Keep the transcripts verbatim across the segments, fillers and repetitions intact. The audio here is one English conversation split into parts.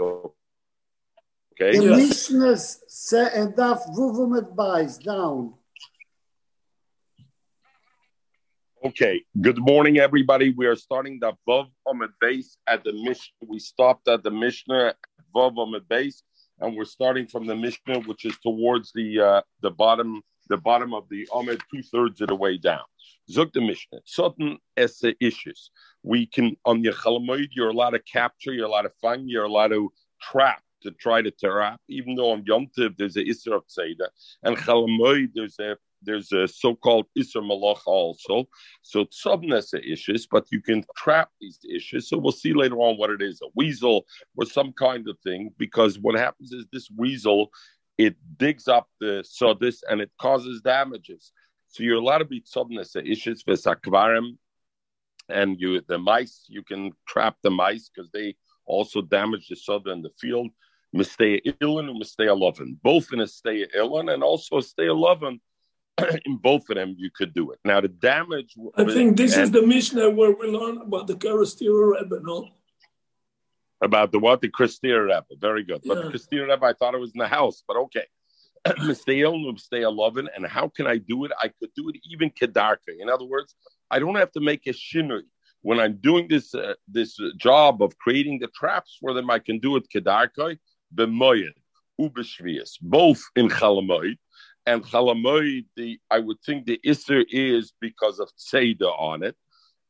Okay? The yes. Mishnah says, and that Vuvumet buys down. Okay, good morning, everybody. We are starting the Vav Amud Beis at the Mishnah. We stopped at the Mishnah, Vav Amud Beis, and we're starting from the Mishnah, which is towards the uh, the bottom the bottom of the Amud, two thirds of the way down. Zuk the Mishnah. Sotan esse issues. We can on your Chalamoid, you're allowed to capture, you're allowed to fang, you're allowed to trap, to try to trap. Even though on Yom Tov there's a Isra of Tzeda, and Chalamoid there's a There's a so-called Isser Malach also. So Tzobnesa issues, but you can trap these issues. So we'll see later on what it is, a weasel or some kind of thing, because what happens is this weasel, it digs up the sodis and it causes damages. So you're allowed to be Tzobnesa issues for Sakvarim, and you the mice, you can trap the mice because they also damage the sod in the field. Mistaya Ilan and Mistaya Loven. Both in a Staya Ilan and also a Staya Loven. In both of them, you could do it. Now, the damage... I think this and, is the Mishnah where we learn about the Karastira Rebbe, no? About the what? The Karastira Rebbe. Very good. Yeah. But the Karastira Rebbe, I thought it was in the house, but okay. Stay on, stay loving, and how can I do it? I could do it even Kedarka. In other words, I don't have to make a shinui. When I'm doing this uh, this job of creating the traps for them, I can do it Kedarka, B'moyed, Ubeshvias, both in Chalamoid. And Chalamoid, the I would think the Isser is because of Tzeda on it.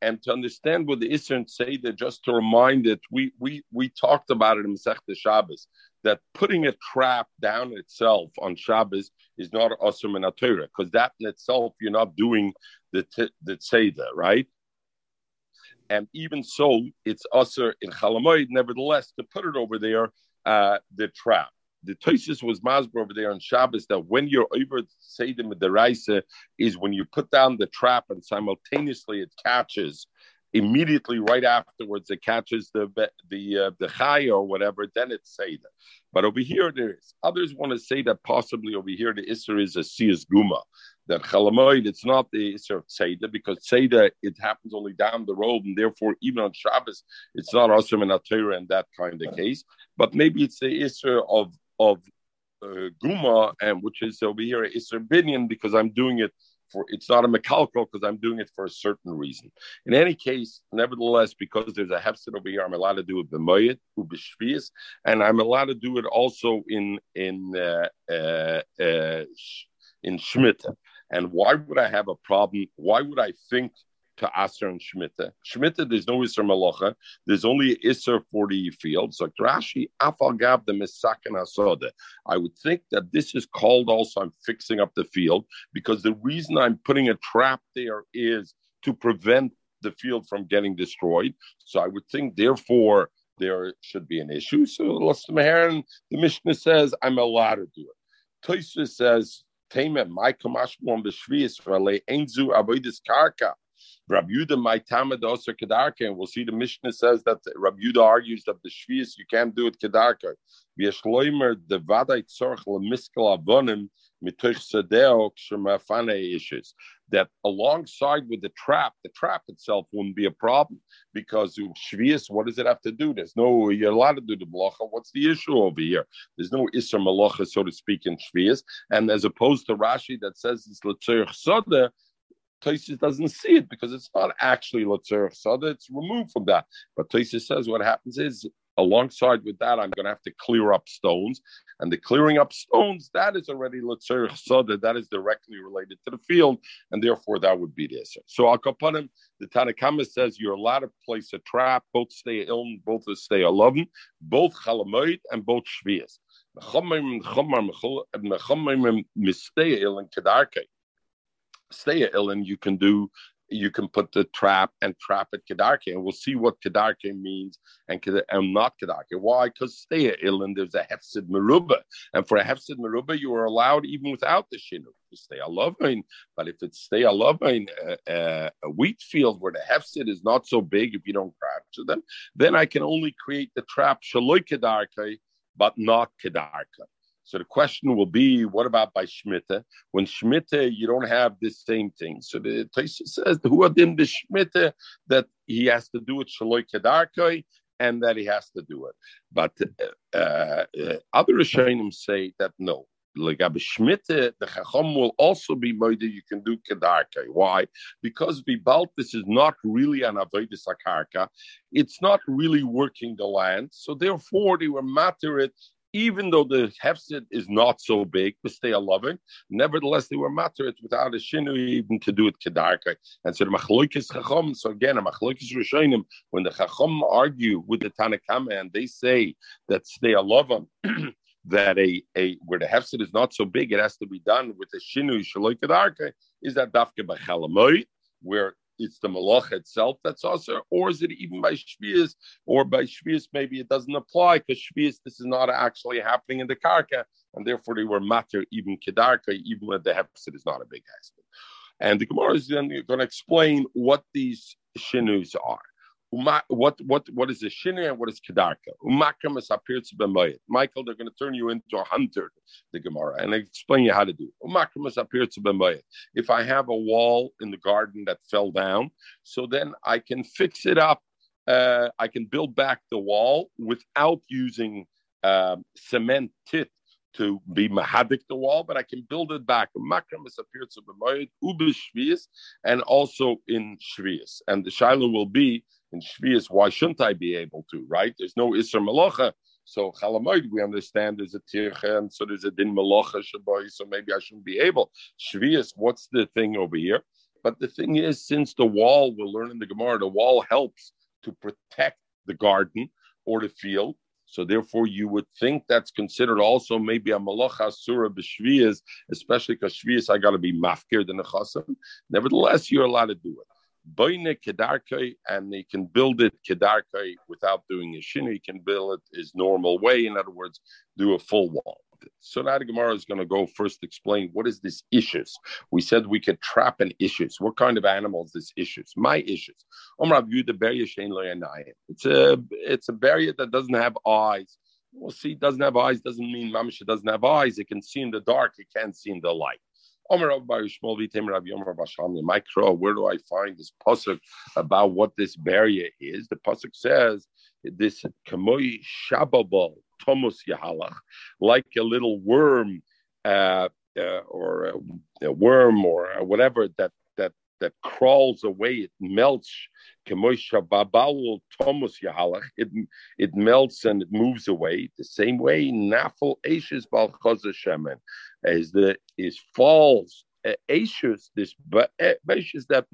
And to understand what the Isser and Tzeda, just to remind it, we we we talked about it in Masechta Shabbos, that putting a trap down itself on Shabbos is not Asur min haTorah, because that in itself, you're not doing the the Tzeda, right? And even so, it's Asur in Chalamoid, nevertheless, to put it over there, uh, the trap. The Tosfos was masber over there on Shabbos that when you're over Seder Midaraisa is when you put down the trap and simultaneously it catches. Immediately right afterwards it catches the the uh, the Chaya or whatever, then it's Seder. But over here there is. Others want to say that possibly over here the Isser is a Siyas Guma. That Chalamoid, it's not the Isser of Seder because Seder, it happens only down the road and therefore even on Shabbos it's not Asur min haTorah in that kind of case. But maybe it's the Isser of of uh, Guma, and which is over here Isser Binyan, because I'm doing it for, it's not a Mekalkal, because I'm doing it for a certain reason. In any case, nevertheless, because there's a Hefset over here, I'm allowed to do it B'moyed, Ubeshvias, and I'm allowed to do it also in in uh, uh, uh, in Shemitah. And why would I have a problem? Why would I think to Aser and Shemitah? Shemitah, there's no Isser Malacha. There's only Isser for the field. So Rashi, Afal Gav the Mesaken Hasoda. I would think that this is called also, I'm fixing up the field, because the reason I'm putting a trap there is to prevent the field from getting destroyed. So I would think, therefore, there should be an issue. So the Mishnah says, I'm allowed to do it. Tosfos says, Tame, my Kamash Won B'Shvias, Rale Enzu Avodis Karka. Rabbi Yehuda, my Tamid also Kedarka, and we'll see the Mishnah says that Rabbi Yehuda argues that the Shvius you can't do it Kedarka. V'yeshloimer devaday tzorch lemiskel avonim mitoch sedeo k'shemafane issues. That alongside with the trap, the trap itself wouldn't be a problem because Shvius, what does it have to do? There's no, you're allowed to do the Malacha. What's the issue over here? There's no Isser Malacha, so to speak, in Shvius. And as opposed to Rashi that says it's l'tzorch soda, Tosfos doesn't see it because it's not actually L'tzorech Soda, it's removed from that. But Tosfos says what happens is, alongside with that, I'm going to have to clear up stones. And the clearing up stones, that is already L'tzorech Soda, that is directly related to the field, and therefore that would be the Isser. So Al Kapanim, the Tanna Kama says you're allowed to place a trap, both Stay Ilm, both Stay Alovim, both Chalamoid, and both Shvias. Stay ill, and you can do, you can put the trap and trap at Kedarke, and we'll see what Kedarke means and, and not Kedarke. Why? Because stay ill, and there's a Hefsid Meruba, and for a Hefsid Meruba, you are allowed even without the Shinu to stay alovein. But if it's stay alovein, uh, uh, a wheat field where the Hefsid is not so big, if you don't capture them, then I can only create the trap Shaloi Kedarke, but not Kedarke. So the question will be, what about by Shemitah? When Shemitah, you don't have this same thing. So the Tosfos says, who are them the Shemitah that he has to do it Shaloi Kedarkoi, and that he has to do it. But uh, uh, other Rishonim say that no. L'gabe Shmita, the Chacham will also be moide. You can do kedarka. Why? Because Vibalt, this is not really an avodah sakarka. It's not really working the land. So therefore, they were matter it. Even though the hefset is not so big, but stay loving, nevertheless, they were matter without a shinu even to do it kedarka. And so the machloikis chacham, so again, a machloikis rishonim, when the chacham argue with the Tanna Kamma and they say that stay loving, that a, a where the hefset is not so big, it has to be done with a shinu shaloi kedarka, is that dafke b'chalamoy, where it's the malacha itself that's also, or is it even by shvius? Or by shvius, maybe it doesn't apply because shvius, this is not actually happening in the karka, and therefore they were matter even kedarka, even when the hefset is not a big aspect. And the Gemara is then going to explain what these shinus are. What what what is a shinu and what is kedarka? Umakam is appeared to be mayit. Michael, they're going to turn you into a hunter, the Gemara, and I explain you how to do it. Umakam is appeared to be mayit. If I have a wall in the garden that fell down, so then I can fix it up. Uh, I can build back the wall without using um, cement tit to be mahadik the wall, but I can build it back. Makram is appeared to be mayit ubish shvius, and also in shvius. And the shiloh will be. In Shvius, why shouldn't I be able to, right? There's no Isser Melacha. So Chalamoid, we understand there's a Tircha, and so there's a Din Melacha Shabai, so maybe I shouldn't be able. Shvius, what's the thing over here? But the thing is, since the wall, we'll learn in the Gemara, the wall helps to protect the garden or the field. So therefore, you would think that's considered also maybe a malacha surah b'shvius, especially because Shvius, I got to be mafkir than a chasim. Nevertheless, you're allowed to do it. Boine kedarkai, and they can build it kedarkai without doing a shinu. You can build it his normal way. In other words, do a full wall. So now the Gemara is going to go first explain what is this issues. We said we could trap an issues. What kind of animals this issues? My issues. It's a it's a barrier that doesn't have eyes. Well, see, doesn't have eyes doesn't mean mamish doesn't have eyes. It can see in the dark. It can't see in the light. Where do I find this pasuk about what this barrier is? The pasuk says this kamoi shababal tomos yahalach, like a little worm uh, uh, or a, a worm or whatever that that that crawls away. It melts kamoi shababal tomos yahalach. It it melts and it moves away. The same way nafal eishes bal chazas shemen. Is the is falls uh, ashes this but uh, that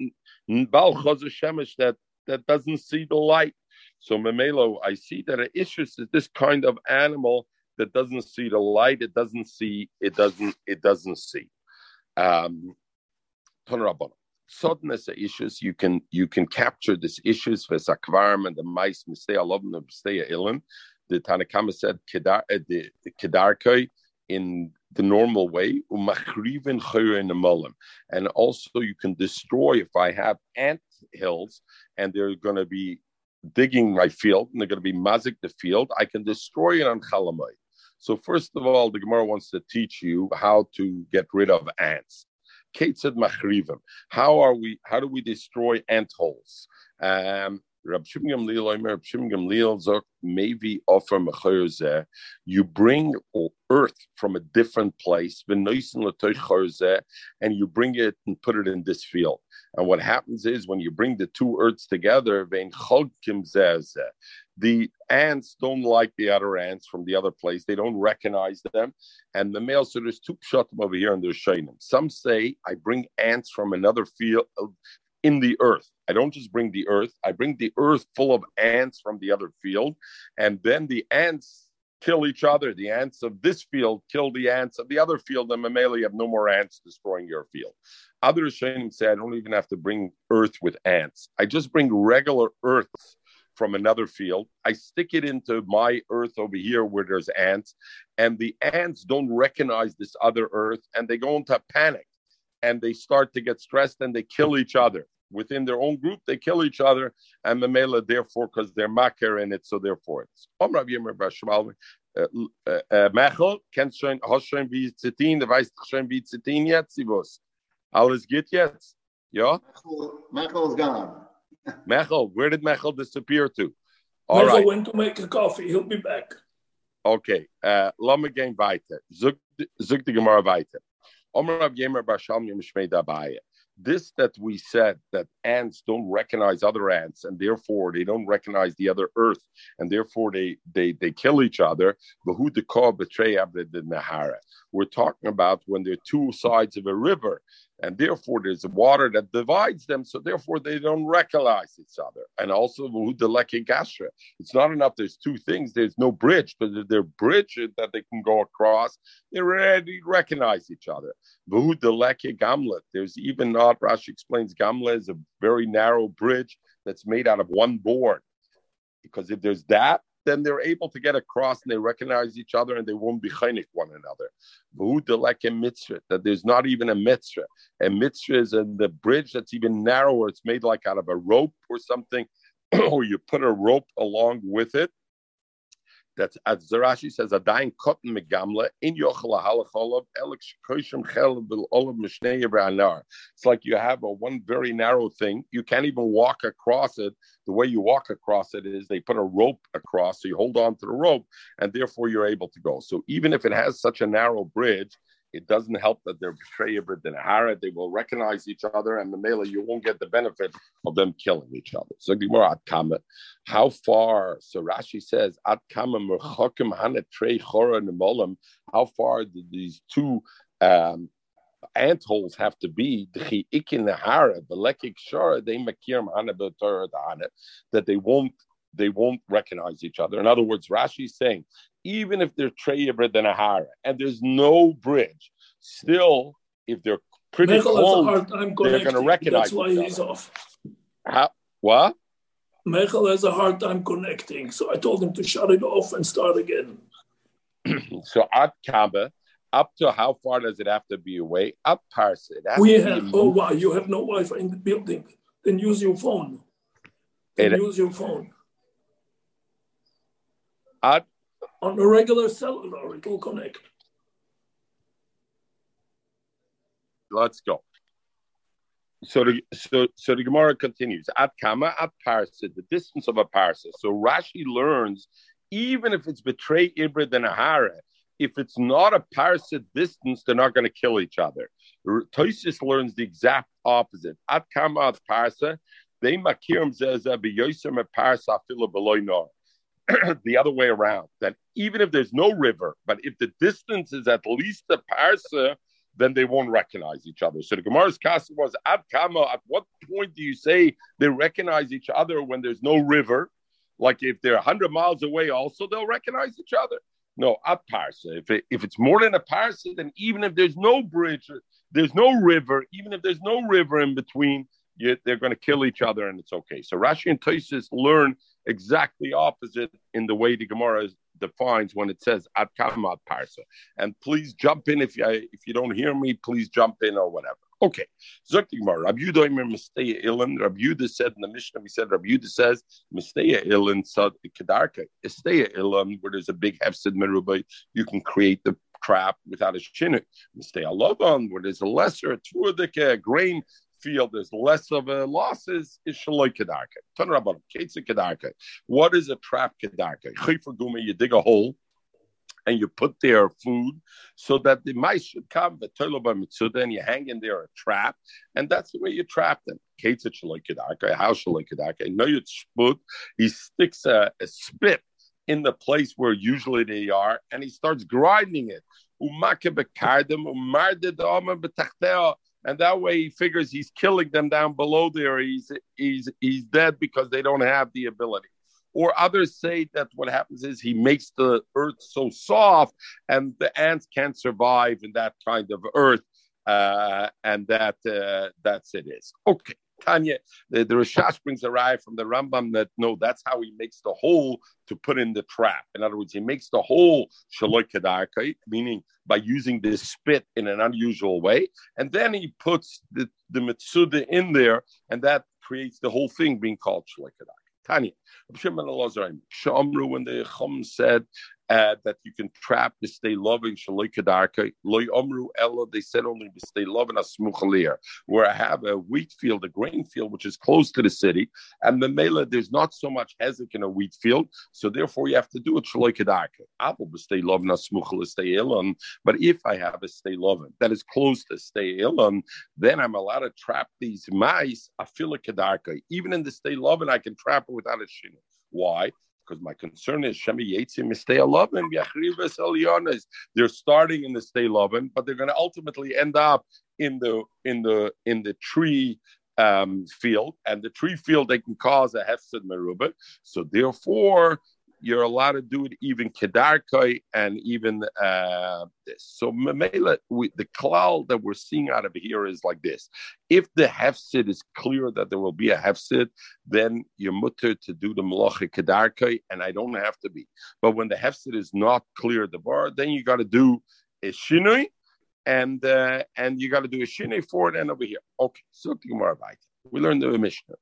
bal chazas shemesh that that doesn't see the light. So memelo, I see that an ashes is this kind of animal that doesn't see the light. It doesn't see. It doesn't. It doesn't see. Um, Sodness issues, you can you can capture this issues for zakvarim and the mice mistay alovim and mistay ilim. The Tanna Kamma said kedar the kedarkei in the normal way, and also you can destroy if I have ant hills and they're going to be digging my field and they're going to be mazik the field, I can destroy it on Chalamoy. So first of all, the Gemara wants to teach you how to get rid of ants. Kate said, how are we? How do we destroy ant holes? Um, Rab Shimon Gamliel, Rab Shimon Gamliel zok maybe offer mechayer zeh. You bring earth from a different place, v'noisen l'toich chayer zeh, and you bring it and put it in this field. And what happens is when you bring the two earths together, vein cholkim zeh zeh. The ants don't like the other ants from the other place. They don't recognize them. And the male, so there's two pshatim over here and there's shaynim. Some say I bring ants from another field in the earth. I don't just bring the earth. I bring the earth full of ants from the other field. And then the ants kill each other. The ants of this field kill the ants of the other field. And Mamela, you have no more ants destroying your field. Other Rishonim say, I don't even have to bring earth with ants. I just bring regular earths from another field. I stick it into my earth over here where there's ants. And the ants don't recognize this other earth. And they go into panic. And they start to get stressed and they kill each other. Within their own group, they kill each other, and Mamela, therefore, because they're makar in it, so therefore it's. Mechel is gone. Mechel, where did Mechel disappear to? All right. Went to make a coffee. He'll be back. Okay. Lass gehen weiter. Zug die Gemara weiter. This that we said that ants don't recognize other ants and therefore they don't recognize the other earth and therefore they they they kill each other. We're talking about when there are two sides of a river and therefore there's water that divides them, so therefore they don't recognize each other. And also it's not enough there's two things, there's no bridge, but if there's a bridge that they can go across, they already recognize each other. There's even not, Rashi explains, Gamla is a very narrow bridge that's made out of one board. Because if there's that, then they're able to get across and they recognize each other and they won't be chaynik one another. That there's not even a mitzvah. A mitzvah is in the bridge that's even narrower. It's made like out of a rope or something, or you put a rope along with it. That's, as Rashi says, adayin kotten megamla in yochla halacholav elik koshim chel olav mishnei b'anar. It's like you have a one very narrow thing. You can't even walk across it. The way you walk across it is they put a rope across, so you hold on to the rope, and therefore you're able to go. So even if it has such a narrow bridge, it doesn't help that they're b'shrei b'dinahara. They will recognize each other, and memela you won't get the benefit of them killing each other. So Gemara ad kama, how far? So Rashi says ad kama merchokim hanetrei chora nemolim. How far do these two um, ant holes have to be? That they won't they won't recognize each other. In other words, Rashi is saying, even if they're treyever than a hara and there's no bridge, still, if they're pretty Michael close, they're going to recognize That's why he's other. Off. How, what? Michael has a hard time connecting, so I told him to shut it off and start again. So at Kaaba, up to how far does it have to be away? Up Parsa. We have. Moved. Oh wow! You have no Wi-Fi in the building. Then use your phone. Then it, use your phone. At On a regular cellular, it will connect. Let's go. So the so so the Gemara continues. At kama at parsa, the distance of a parsa. So Rashi learns, even if it's betray ibrid and ahara, if it's not a parsa distance, they're not going to kill each other. Tosis learns the exact opposite. At kama at parsa, they makirim zeza b'yoser parsa afilo beloy nor. The other way around, that even if there's no river, but if the distance is at least a parsa, then they won't recognize each other. So the Gemara's kasha was, at kama, at what point do you say they recognize each other when there's no river? Like if they're one hundred miles away also, they'll recognize each other. No, at parsa. If, it, if it's more than a parsa, then even if there's no bridge, there's no river, even if there's no river in between, you, they're going to kill each other and it's okay. So Rashi and Tosis learn exactly opposite in the way the Gemara defines when it says ad kama ad parsa. And please jump in if you if you don't hear me, please jump in or whatever. Okay. Zok the Gemara. Rabbi Yehuda Omer Mistaya Ilan. Rabbi Yehuda said in the Mishnah, we said Rabbi Yehuda says Mistaya Ilan Sad Kedarka. Mistaya Ilan, where there's a big hefsid merubah, you can create the trap without a shinuk. Mistaya Lavan, where there's a lesser tuadika grain field, there's less of a losses is shaloi kedarka. Turn around, keitza kedarka. What is a trap kedarka? Chifa gumi, you dig a hole and you put there food so that the mice should come. V'toilo b'mitzuda, and you hang in there a trap, and that's the way you trap them. Keitza shaloi kedarka. How shaloi kedarka? No yitzput. He sticks a, a spit in the place where usually they are, and he starts grinding it. Umake b'kardem umarde da'omen b'tachdeo. And that way he figures he's killing them down below there. He's he's he's dead because they don't have the ability. Or others say that what happens is he makes the earth so soft and the ants can't survive in that kind of earth. Uh, and that uh, that's it is. Okay. Tanya, the, the Rishash brings a raya from the Rambam that no, that's how he makes the hole to put in the trap. In other words, he makes the hole shaloi kedarka, meaning by using this spit in an unusual way, and then he puts the, the mitzuda in there, and that creates the whole thing being called shaloi kedarka. Tanya, when the Chum said uh, that you can trap the stay loving shaloi kadarka loy omru ella. They said only the stay loving asmuchalir, where I have a wheat field, a grain field, which is close to the city, and the mela there's not so much hezek in a wheat field, so therefore you have to do it shaloi kadarka. Abu stay loving asmuchalir stay ilan. But if I have a stay loving that is close to stay ilan, then I'm allowed to trap these mice afila kadarka. Even in the stay loving, I can trap it without a shino. Why? Because my concern is Shemi Yetzim is stay loving, Yachrivas Elyonis. They're starting in the stay loving, but they're going to ultimately end up in the in the in the tree um, field, and the tree field they can cause a hefsed merubah. So therefore, you're allowed to do it even kedarkai and even uh, this. So memela, we, the klal that we're seeing out of here is like this: if the hefsid is clear that there will be a hefsid, then you're mutter to do the melacha kedarkai, and I don't have to be. But when the hefsid is not clear at the bar, then you got to do a shinui, and uh, and you got to do a shinui for it. And over here, okay, so the gemara bite. We learned the Mishnah.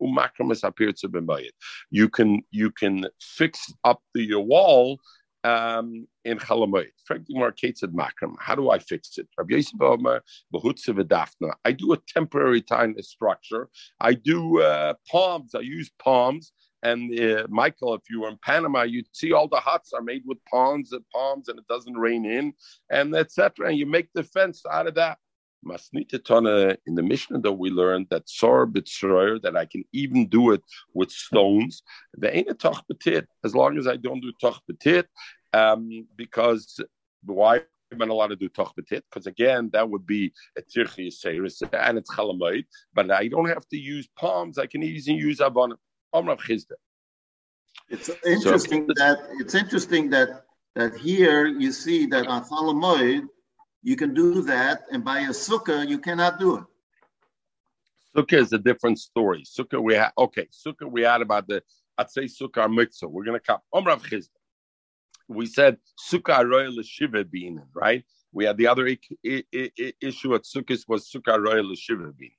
You can you can fix up the, your wall um, in Chalamayit. Frankly, Marquette said Makram. How do I fix it? I do a temporary time structure. I do uh, palms. I use palms. And uh, Michael, if you were in Panama, you'd see all the huts are made with palms and palms, and it doesn't rain in, and et cetera. And you make the fence out of that. Masnitetana in the Mishnah that we learned that sor b'tzroyer, that I can even do it with stones. There ain't a toch betit, as long as I don't do toch betit, um, because why? I'm not allowed to do toch betit, because again, that would be a tirchi seiris and it's chalamayit. But I don't have to use palms; I can easily use avon. Amrav Chizda. It's interesting so, that it's interesting that that here you see that on chalamayit. You can do that, and by a sukkah, you cannot do it. Sukkah is a different story. Sukkah, we had, okay, sukkah, we had about the, I'd say sukkah mitzvah. We're going to come. Omrav Chizda. We said sukkah royal l'shiva bin, right? We had the other I- I- I- issue at sukkahs was sukkah royal l'shiva bin.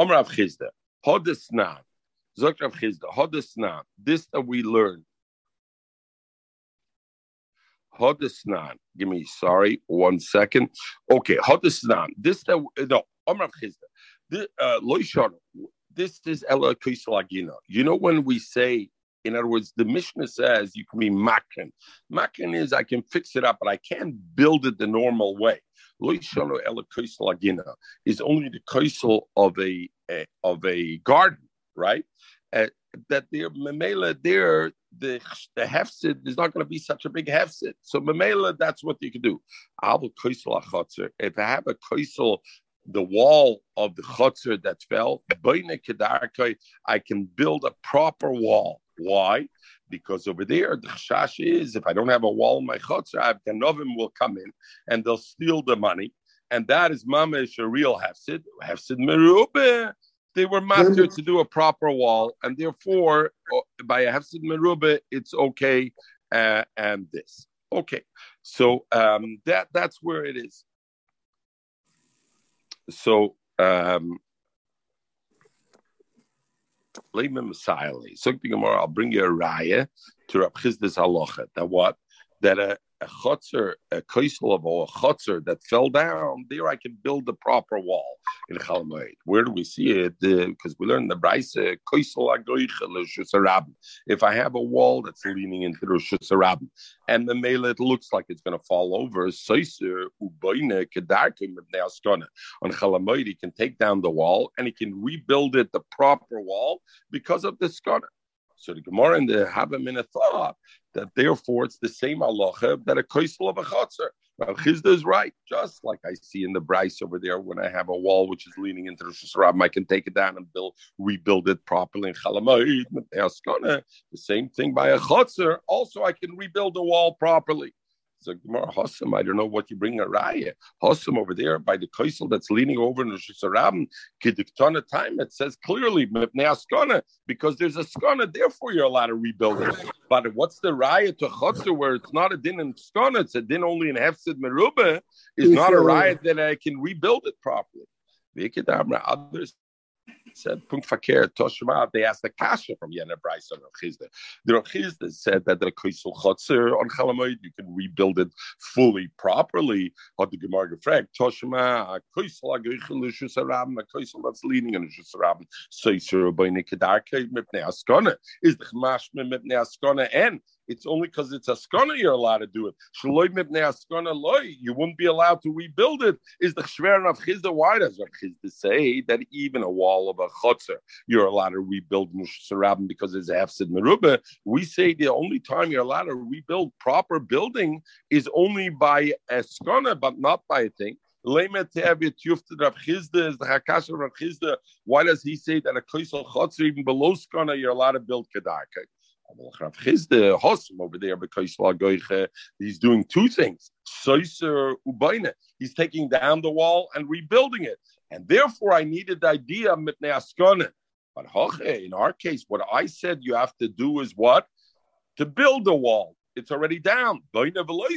Omrav Chizda. Hodesna. Zokrav Chizda. Hodesna. This that we learned. Hodesnan, give me, sorry, one second. Okay, Hodesnan. This that no, Amrav Chizda. This is Ella Kisalagina. You know when we say, in other words, the Mishnah says you can be makin. Makin is I can fix it up, but I can't build it the normal way. Loishano Ella Kisalagina is only the kisal of a, a of a garden, right? Uh, that there, memela there, the the hefsid is not going to be such a big hefsid. So memela, that's what you can do. If I have a koisel, the wall of the chotzer that fell, I can build a proper wall. Why? Because over there, the chashash is, if I don't have a wall in my chotzer, I the novim will come in and they'll steal the money. And that is mamish, a real hefsid, hefsid merubeh. They were master to do a proper wall, and therefore, by a Hefsid Merubah, it's okay, uh, and this. Okay, so um, that that's where it is. So, um, I'll bring you a raya to Rav Chizda's halacha, that what? That a, a chotzer, a kaisel of a chotzer that fell down, there I can build the proper wall in Chalmud. Where do we see it? Because uh, we learned the Braisa, kaisel agoicha l'shus harabim. If I have a wall that's leaning into the l'shus harabim, and the mele, it looks like it's going to fall over, soiser uboine kedarkim ibnei askona. On Chalmud, he can take down the wall, and he can rebuild it, the proper wall, because of the skona. So the Gemara and the Havamina thought that therefore it's the same halacha that a koisel of a chotzer. Rav Chizda is right, just like I see in the Bryce over there when I have a wall which is leaning into the Rosh Hashanah, I can take it down and build, rebuild it properly in Chalamayit. The same thing by a chotzer, also I can rebuild the wall properly. So Gemara Hossam, I don't know what you bring a raya. Hossam over there by the koisel that's leaning over in the Shusarabim, Kidiktona time, it says clearly, Mepnei Askona, because there's a skona, therefore you're allowed to rebuild it. But what's the raya to Chotzer where it's not a din in skona, it's a din only in Hefsid Merubah, is not a raya that I can rebuild it properly. Others said, Punkt verkehrt, Toshma, they asked the Kasha from Yener Brisa on Rav Chisda. The Rav Chisda said that the Koisel Chotzer on Chalamoid, you can rebuild it fully, properly. Had the Gemara gefragt, Toshma, Koisel Agoichel Lishus Aram, the Koisel that's leaning on Lishus Aram, Soiser Obayne Kedarke, Mipnei Askona, is the Chmashme Mipnei Askona, and it's only because it's Askona you're allowed to do it. Shaloi Mipnei Askona Loi, you wouldn't be allowed to rebuild it. Is the Chshver Rav Chisda, why does Rav Chisda say that even a wall of a chotzer, you're allowed to rebuild Mishus Rabin because it's a Hefsid Merubah? We say the only time you're allowed to rebuild proper building is only by Askona, but not by a thing. Why does he say that a Koisel Chotzer, even below Skona, you're allowed to build Kedarka? Rav Chisda Hossam over there because he's doing two things. He's taking down the wall and rebuilding it. And therefore I needed the idea of Mipnei Askona. But Hoche, in our case, what I said you have to do is what? To build the wall. It's already down. That's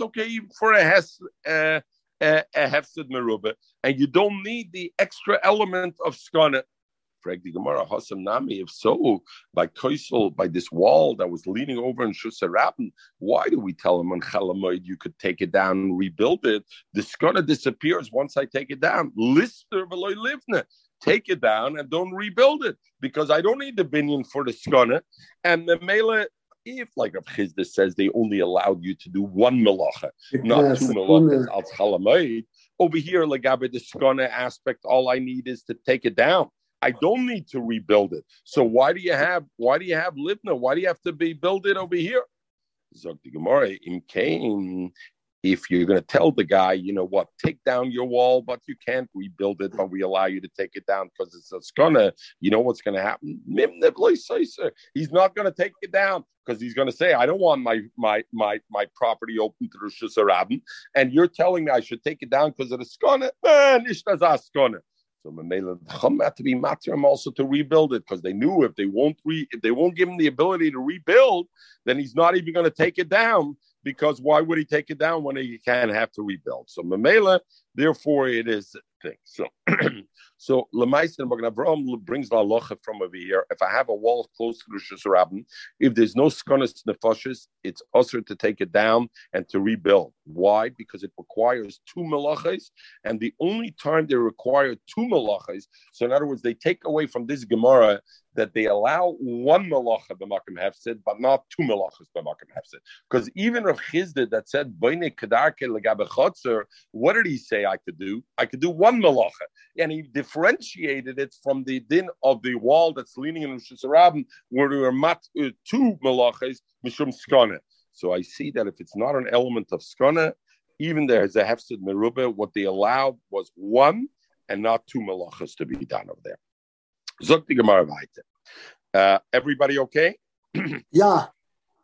okay for a Hes a Hefsid Merubah. And you don't need the extra element of Skona. If so, by Koisel, by this wall that was leaning over in Shusar Rabin, why do we tell him on Chalamoid you could take it down and rebuild it? The Skona disappears once I take it down. Lister Veloy Livna. Take it down and don't rebuild it because I don't need the binyan for the Skona. And the Mele, if like Rav Chisda says, they only allowed you to do one melacha, not two melachas al Chalamoid. Over here, Legabe, the Skona aspect, all I need is to take it down. I don't need to rebuild it. So why do you have why do you have Livna? Why do you have to be build it over here? Zog the Gemara, in Cain, if you're going to tell the guy, you know what, take down your wall, but you can't rebuild it, but we allow you to take it down because it's Askona, you know what's going to happen? He's not going to take it down because he's going to say, I don't want my my my my property open to Rosh Hashanah, and you're telling me I should take it down because of Askona? Nishtas Askona. So Mamela had to be matrim also to rebuild it because they knew if they won't re, if they won't give him the ability to rebuild, then he's not even going to take it down because why would he take it down when he can't have to rebuild? So Mamela, therefore, it is a thing. So so Lemaisa and Magen Avraham brings la locha from over here. If I have a wall close to Rosh Hashanah, if there's no skonas nefashis, it's usher to take it down and to rebuild. Why? Because it requires two melachas, and the only time they require two melachas, so in other words, they take away from this Gemara that they allow one melacha b'makom hefsed, but not two melachas b'makom hefsed. Because even Rav Chisda that said b'nei kedarke legabe chotzer, what did he say I could do? I could do one melacha, and he differentiated it from the din of the wall that's leaning in Rosh Hashanah, where there were mat uh, two melachas mishum skona. So I see that if it's not an element of skona, even there is a hefsed merubah, what they allowed was one and not two melachas to be done over there. Zok the Gemara weiter. Uh, everybody okay? Yeah.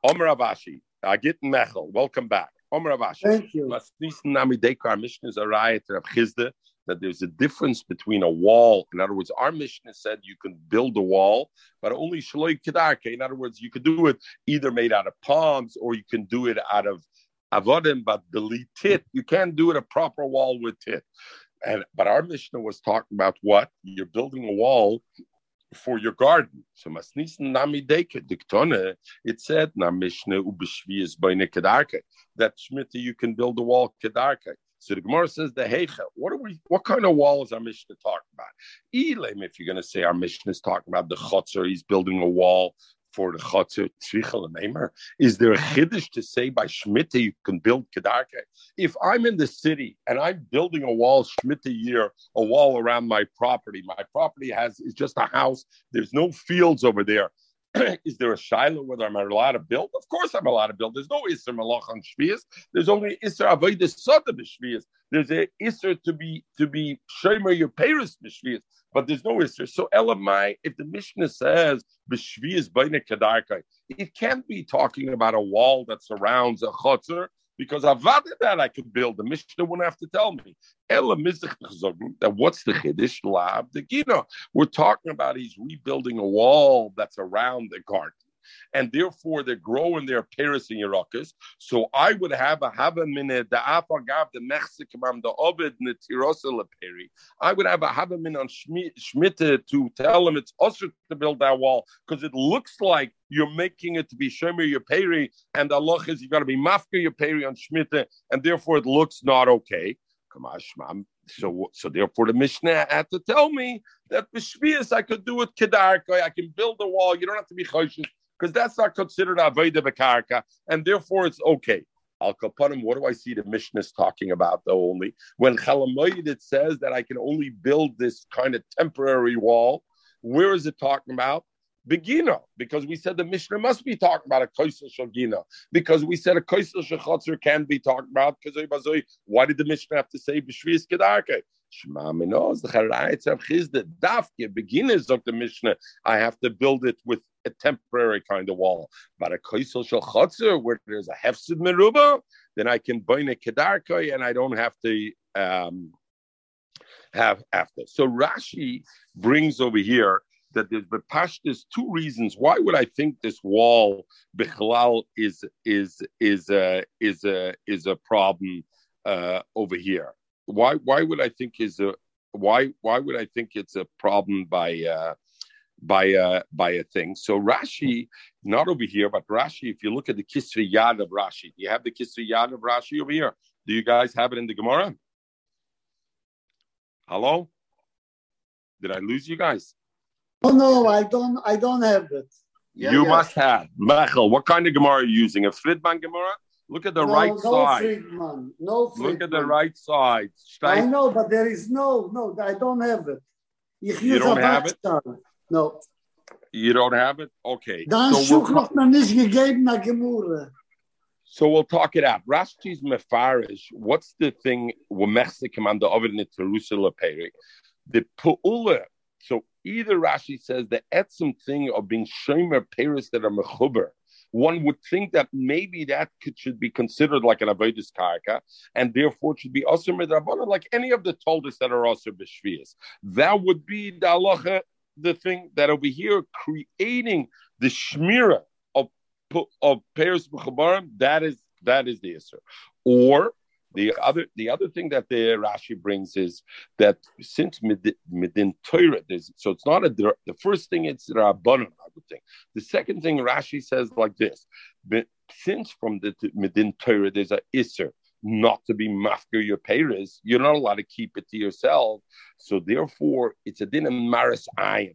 Omer Avashi, Agit Mechel, welcome back. Omer Avashi. Thank you. Our Mishnah is a raya to Rav Chisda that there's a difference between a wall. In other words, our Mishnah said you can build a wall, but only Shaloi Kedarke. In other words, you could do it either made out of palms or you can do it out of avodim, but delete tit. You can't do it a proper wall with tit. And, but our Mishnah was talking about what? You're building a wall for your garden. So Masnis Nami Deke Diktone, it said na Mishnah Ubishvias Baina Kedarke, that Shmita you can build a wall Kedarke. So the Gemara says the Heichel. What are we? What kind of wall is our Mishnah talking about? Elam, if you're going to say our Mishnah is talking about the Chotzer, he's building a wall for the Chotzer Tzvichel and Eimer. Is there a Chiddush to say by Shemitah you can build Kedarke? If I'm in the city and I'm building a wall Shemitah year, a wall around my property, my property has is just a house, there's no fields over there. Is there a Shiloh whether I'm allowed to build? Of course I'm allowed to build. There's no Isser Malach on Shvias. There's only Isser Avodah Sodeh B'Shvias. There's an Isser to be to be Shomer your Paris B'Shvias. But there's no Isser. So Elamai, if the Mishnah says B'Shvias B'nei Kedarke, it can't be talking about a wall that surrounds a Chotzer because Avada that I could build. The Mishnah wouldn't have to tell me. That what's the Chiddush Lab? The Gino. We're talking about he's rebuilding a wall that's around the garden. and therefore they're growing their pears and yerakos. So I would have a havamina the afagav the mechzikam the obed netirasa leperi. I would have a havamina on shmita to tell them it's usher to build that wall because it looks like you're making it to be Shemir Yaperi, and Allah is you've got to be Mafka Yaperi on Shmita, and therefore it looks not okay. So, so therefore the Mishnah had to tell me that B'Shvias I could do it Kedarka, I can build a wall, you don't have to be Choshes, because that's not considered Aveda B'Karka, and therefore it's okay. Al Kapanim, what do I see the Mishnah is talking about though only? When Chalamayid it says that I can only build this kind of temporary wall, where is it talking about? Begina, because we said the Mishnah must be talking about a Kaisel Shogina, because we said a Kaisel Shechotzer can be talked about. Why did the Mishnah have to say B'Shvias Kedarke? Beginners of the Mishnah, I have to build it with a temporary kind of wall. But a Kaisel Shechotzer, where there's a Hefsid Meruba, then I can buy a Kedarke and I don't have to um, have after. So Rashi brings over here that there's bepashtis two reasons why would I think this wall bichlal is is is a is a is a problem uh, over here. Why why would I think is a why why would I think it's a problem by uh, by uh, by a thing? So Rashi, not over here, but Rashi. If you look at the Kisri Yad of Rashi, do you have the Kisri Yad of Rashi over here? Do you guys have it in the Gemara? Hello? Did I lose you guys? Oh, no, I don't I don't have it. Yeah, you yeah. must have. Michael, what kind of Gemara are you using? A Friedman Gemara? Look at the no, right no side. Friedman. No Friedman. Look at the right side. Stein. I know, but there is no, no, I don't have it. Ich you don't have it? No. You don't have it? Okay. Dann so, we'll, so we'll talk it out. Rashi's Mefarish, what's the thing? The Pu'ula. So either Rashi says the etzim thing of being shomer peres that are mechuber, one would think that maybe that could, should be considered like an avodas karka, and therefore it should be osur midrabanan, like any of the toldos that are osur b'shvias. That would be the halacha, the thing that over here creating the shmira of of peres mechubarim. That is that is the issur. Or The other the other thing that the Rashi brings is that since Midin, midin Torah, so it's not a, the first thing, it's the Rabbanon, I would think. The second thing Rashi says like this, but since from the Midin Torah, there's an Isser, not to be mafker your payers, you're not allowed to keep it to yourself. So therefore, it's a din of maris ayin.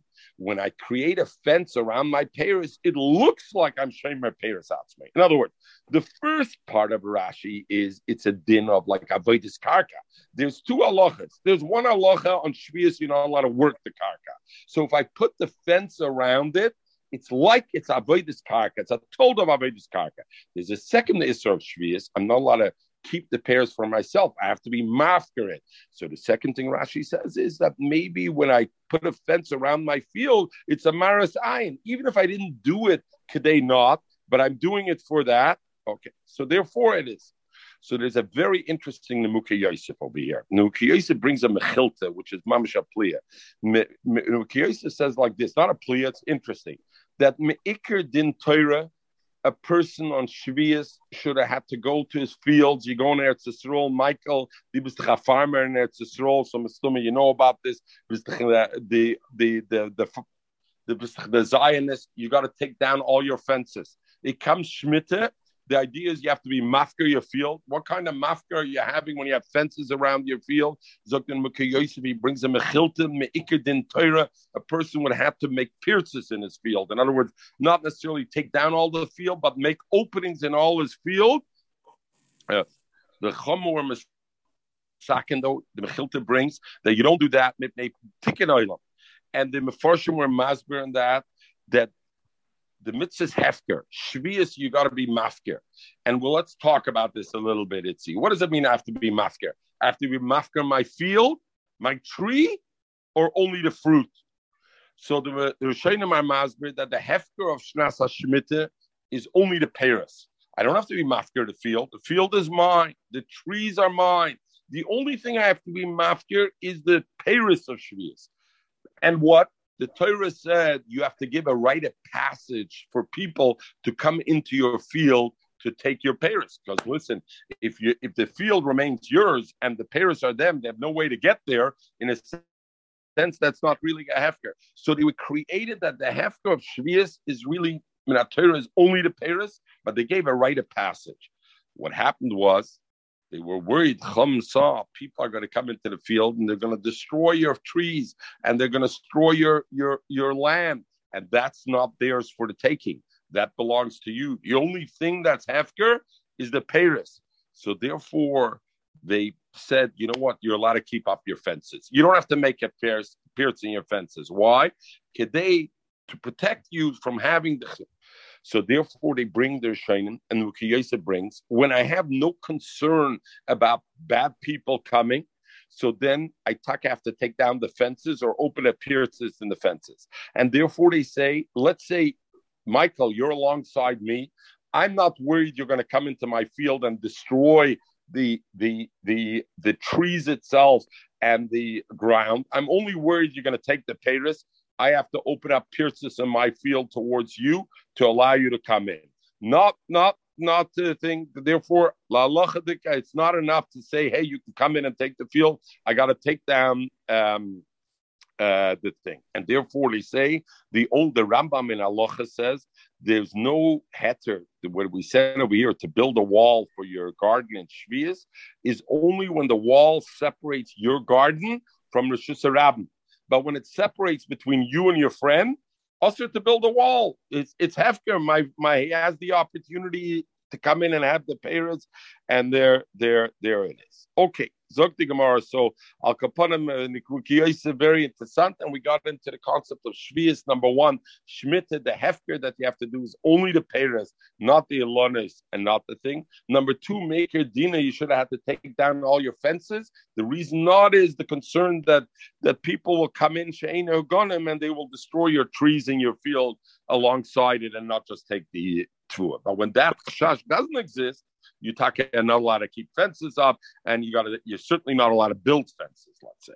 When I create a fence around my payers, it looks like I'm showing my payers out to me. In other words, the first part of Rashi is it's a din of like avodas karka. There's two halachas. There's one halacha on shvius, you're not allowed to work the karka. So if I put the fence around it, it's like it's avodas karka. It's a told of avodas karka. There's a second issur of shvius. I'm not allowed to keep the pears for myself. I have to be mafker it. So the second thing Rashi says is that maybe when I put a fence around my field, it's a maris ayin. Even if I didn't do it, could they not? But I'm doing it for that. Okay. So therefore it is. So there's a very interesting Nemuka Yosef over here. Nemuka Yosef brings a mechilta, which is mamash a pliya. Nemuka Yosef says like this, not a pliya, it's interesting, that me'ikr din Torah, a person on Shvias should have had to go to his fields. You go in Eretz Yisrael, Michael, you was a farmer in Eretz Yisrael, so Mestuma, you know about this. The the the the the, the Zionist, you got to take down all your fences. It comes Shemitah. The idea is you have to be mafker your field. What kind of mafker are you having when you have fences around your field? Zoktan Mukhe Yosef, he brings a mechilta, me'ikr din Torah. A person would have to make pierces in his field. In other words, not necessarily take down all the field, but make openings in all his field. The chomor mesaken, though, the mechilta brings that you don't do that. And the mefarshim were masber in that, that the mitzvah is hefker. Shvius, you got to be mafker. And well, let's talk about this a little bit, Itzi. What does it mean I have to be mafker? I have to be mafker my field, my tree, or only the fruit? So the Rishonim are masber that the hefker of Shnas HaShemitah is only the peres. I don't have to be mafker the field. The field is mine. The trees are mine. The only thing I have to be mafker is the peres of Shvius. And what? The Torah said you have to give a rite of passage for people to come into your field to take your pears. Because listen, if you if the field remains yours and the pears are them, they have no way to get there. In a sense, that's not really a hefker. So they were created that the hefker of Shvius is really, I mean, Torah is only the pears, but they gave a rite of passage. What happened was, they were worried, Chum saw, people are going to come into the field and they're going to destroy your trees and they're going to destroy your, your, your land. And that's not theirs for the taking. That belongs to you. The only thing that's hefker is the peiros. So therefore, they said, you know what? You're allowed to keep up your fences. You don't have to make a peiros in your fences. Why? Kedei, to protect you from having the... So therefore, they bring their shaynim, and Ruki Yosef brings, when I have no concern about bad people coming, so then I tak have to take down the fences or open appearances in the fences. And therefore, they say, let's say, Michael, you're alongside me. I'm not worried you're going to come into my field and destroy the the the the trees itself and the ground. I'm only worried you're going to take the peiros. I have to open up pierces in my field towards you to allow you to come in. Not, not, not the thing. Therefore, it's not enough to say, hey, you can come in and take the field. I got to take down um, uh, the thing. And therefore, they say, the older Rambam in Halacha says, there's no heter. What we said over here, to build a wall for your garden in Shvius, is only when the wall separates your garden from Reshus HaRabim. But when it separates between you and your friend, also to build a wall. It's it's hefker. My my he has the opportunity to come in and have the peiros, and there there there it is. Okay, Zog the Gemara. So Al Kaponim and Ruki Yosef, very interesting, and we got into the concept of Shvius. Number one, Shmita, the hefker that you have to do is only the peiros, not the elonis, and not the thing. Number two, Maker Dina, you should have had to take down all your fences. The reason not is the concern that that people will come in she'eino gonim and they will destroy your trees in your field alongside it, and not just take the to it. But when that chashash doesn't exist, you talk and not allowed to keep fences up, and you got to, you're certainly not allowed to build fences, let's say.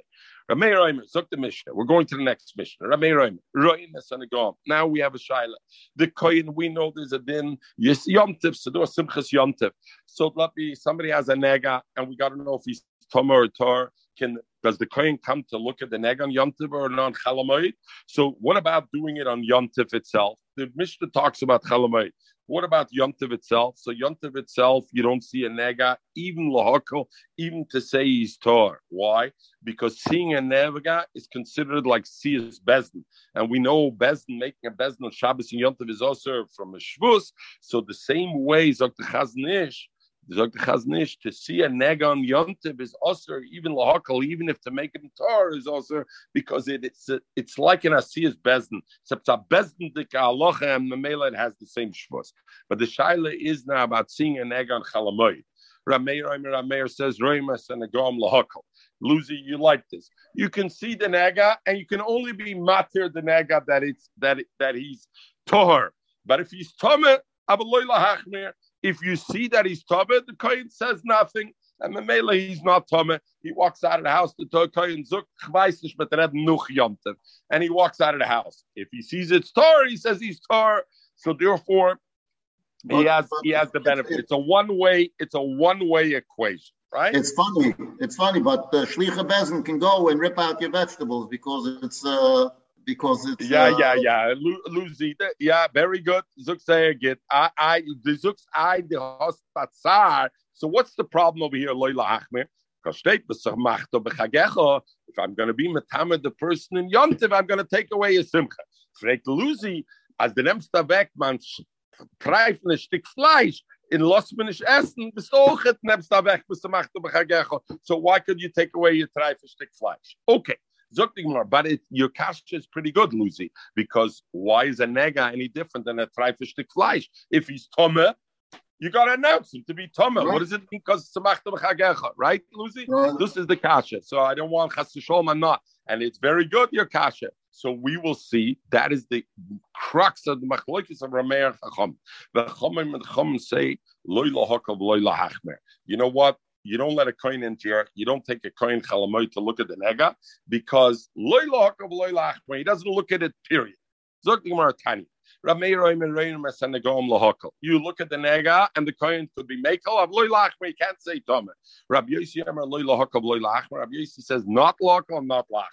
Ramei Reimer, Zuk the Mishnah. We're going to the next Mishnah. Ramei Reimer, Roin Nesanagom. Now we have a Shaila. The Koyin, we know there's a din, Yom Tif, Sedur Simchas Yom Tif. So let me, somebody has a nega, and we got to know if he's Tomer or Tor. Can, does the Koyin come to look at the neg on Yom Tif or non Chalamayit? So what about doing it on Yom Tif itself? The Mishnah talks about Chalamayit. What about Yom Tov itself? So Yom Tov itself, you don't see a nega, even lahakol, even to say he's tor. Why? Because seeing a nega is considered like seeing bezdin, and we know bezdin, making a bezdin on Shabbos and Yom Tov is also from a shvus. So the same way, Zok the Chaznish, Zok the Chaznish, to see a nega on Yom Tov is also even lahakol, even if to make him tor is also because it, it's a, it's like an asiyas bezdin, except a bezdin dika halacha and memela it has the same shvus. But the shaila is now about seeing an egg on Chalamoy. Ramei Rameir says, Roimas and a Gom Lahakal. Luzi, you like this. You can see the nega, and you can only be matir the nega that it's that it, that he's toher. But if he's tomer, abaloy lahachmir. If you see that he's tomer, the kohen says nothing, and memela he's not tomer. He walks out of the house to the kohen zuk chvaisish betred nuch yomtev, and he walks out of the house. If he sees it's tor, he says he's tor. So therefore, he has he has the benefit. It's a one way. It's a one way equation, right? It's funny. It's funny, but the shlicha bezdin can go and rip out your vegetables because it's uh, because it's yeah uh, yeah yeah. Luzi, yeah, very good. Zuk say get I I the zuk's I the hostatzar. So what's the problem over here, Loila Achmer? If I'm going to be metamed the person in Yom Tov, I'm going to take away his simcha. Frek Luzi as the nemsta man. Treifen ein Stück Fleisch in lost man nicht essen bist auch et nebst da weg bist macht du. So why could you take away your treifen Stück Fleisch? Okay, something more, but it, your cash is pretty good, Lucy, because why is a nega any different than a treifen Stück Fleisch? If he's tomer, you got to announce him to be tomer. Right. What does it mean? Because right, Lucy? Right. This is the kasha. So I don't want chas v'sholom not. And it's very good, your kasha. So we will see. That is the crux of the machlokes of Ramei and Chacham. The Chachamim and Chacham say, loy lahakav, loy lahachmer. You know what? you don't let a coin into your, you don't take a coin chalamoy to look at the nega, because loy la'akav loy la'achmei, he doesn't look at it, period. Zok the Gemara Tanya. You look at the nega, and the coin could be mekel of loy lachmei. You can't say tome. Rabbi Yossi amar loy lahakav loy lachmei. Rabbi Yossi says not lachmei, not lachmei.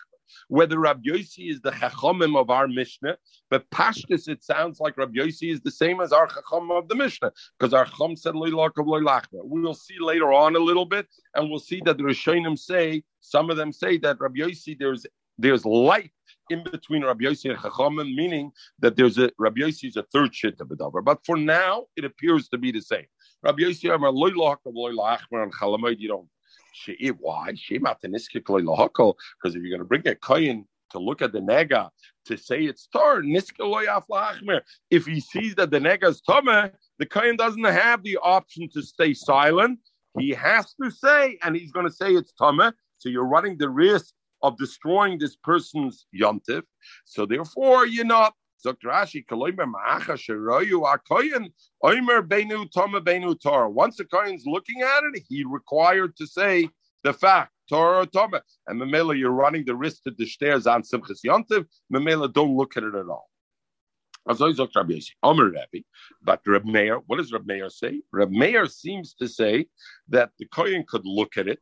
Whether Rabbi Yossi is the chachomim of our Mishnah, but pashtus it sounds like Rabbi Yossi is the same as our chachom of the Mishnah, because our chachom said loy lachmei loy lachmei. We will see later on a little bit, and we'll see that the Rishonim say, some of them say that Rabbi Yossi there's there's light in between Rabbi Yossi and Chachamim, meaning that there's a Rabbi Yossi is a third shit of the davar. But for now, it appears to be the same. Rabbi Yossi amar loy lahakol loy la'achmar on Chalamoid. You don't. She why? She mataniskik loy lahakol, because if you're going to bring a kohen to look at the nega to say it's tar niskik loy af la'achmar. If he sees that the nega is tama, the kohen doesn't have the option to stay silent. He has to say, and he's going to say it's tama. So you're running the risk of destroying this person's yomtiv. So therefore, you're not. Once a kohen's looking at it, he's required to say the fact, Torah Toma. And Mamela, you're running the risk to destroy on Simchas Yomtiv. Mamela, don't look at it at all. But Reb Meir, what does Reb Meir say? Reb Meir seems to say that the kohen could look at it.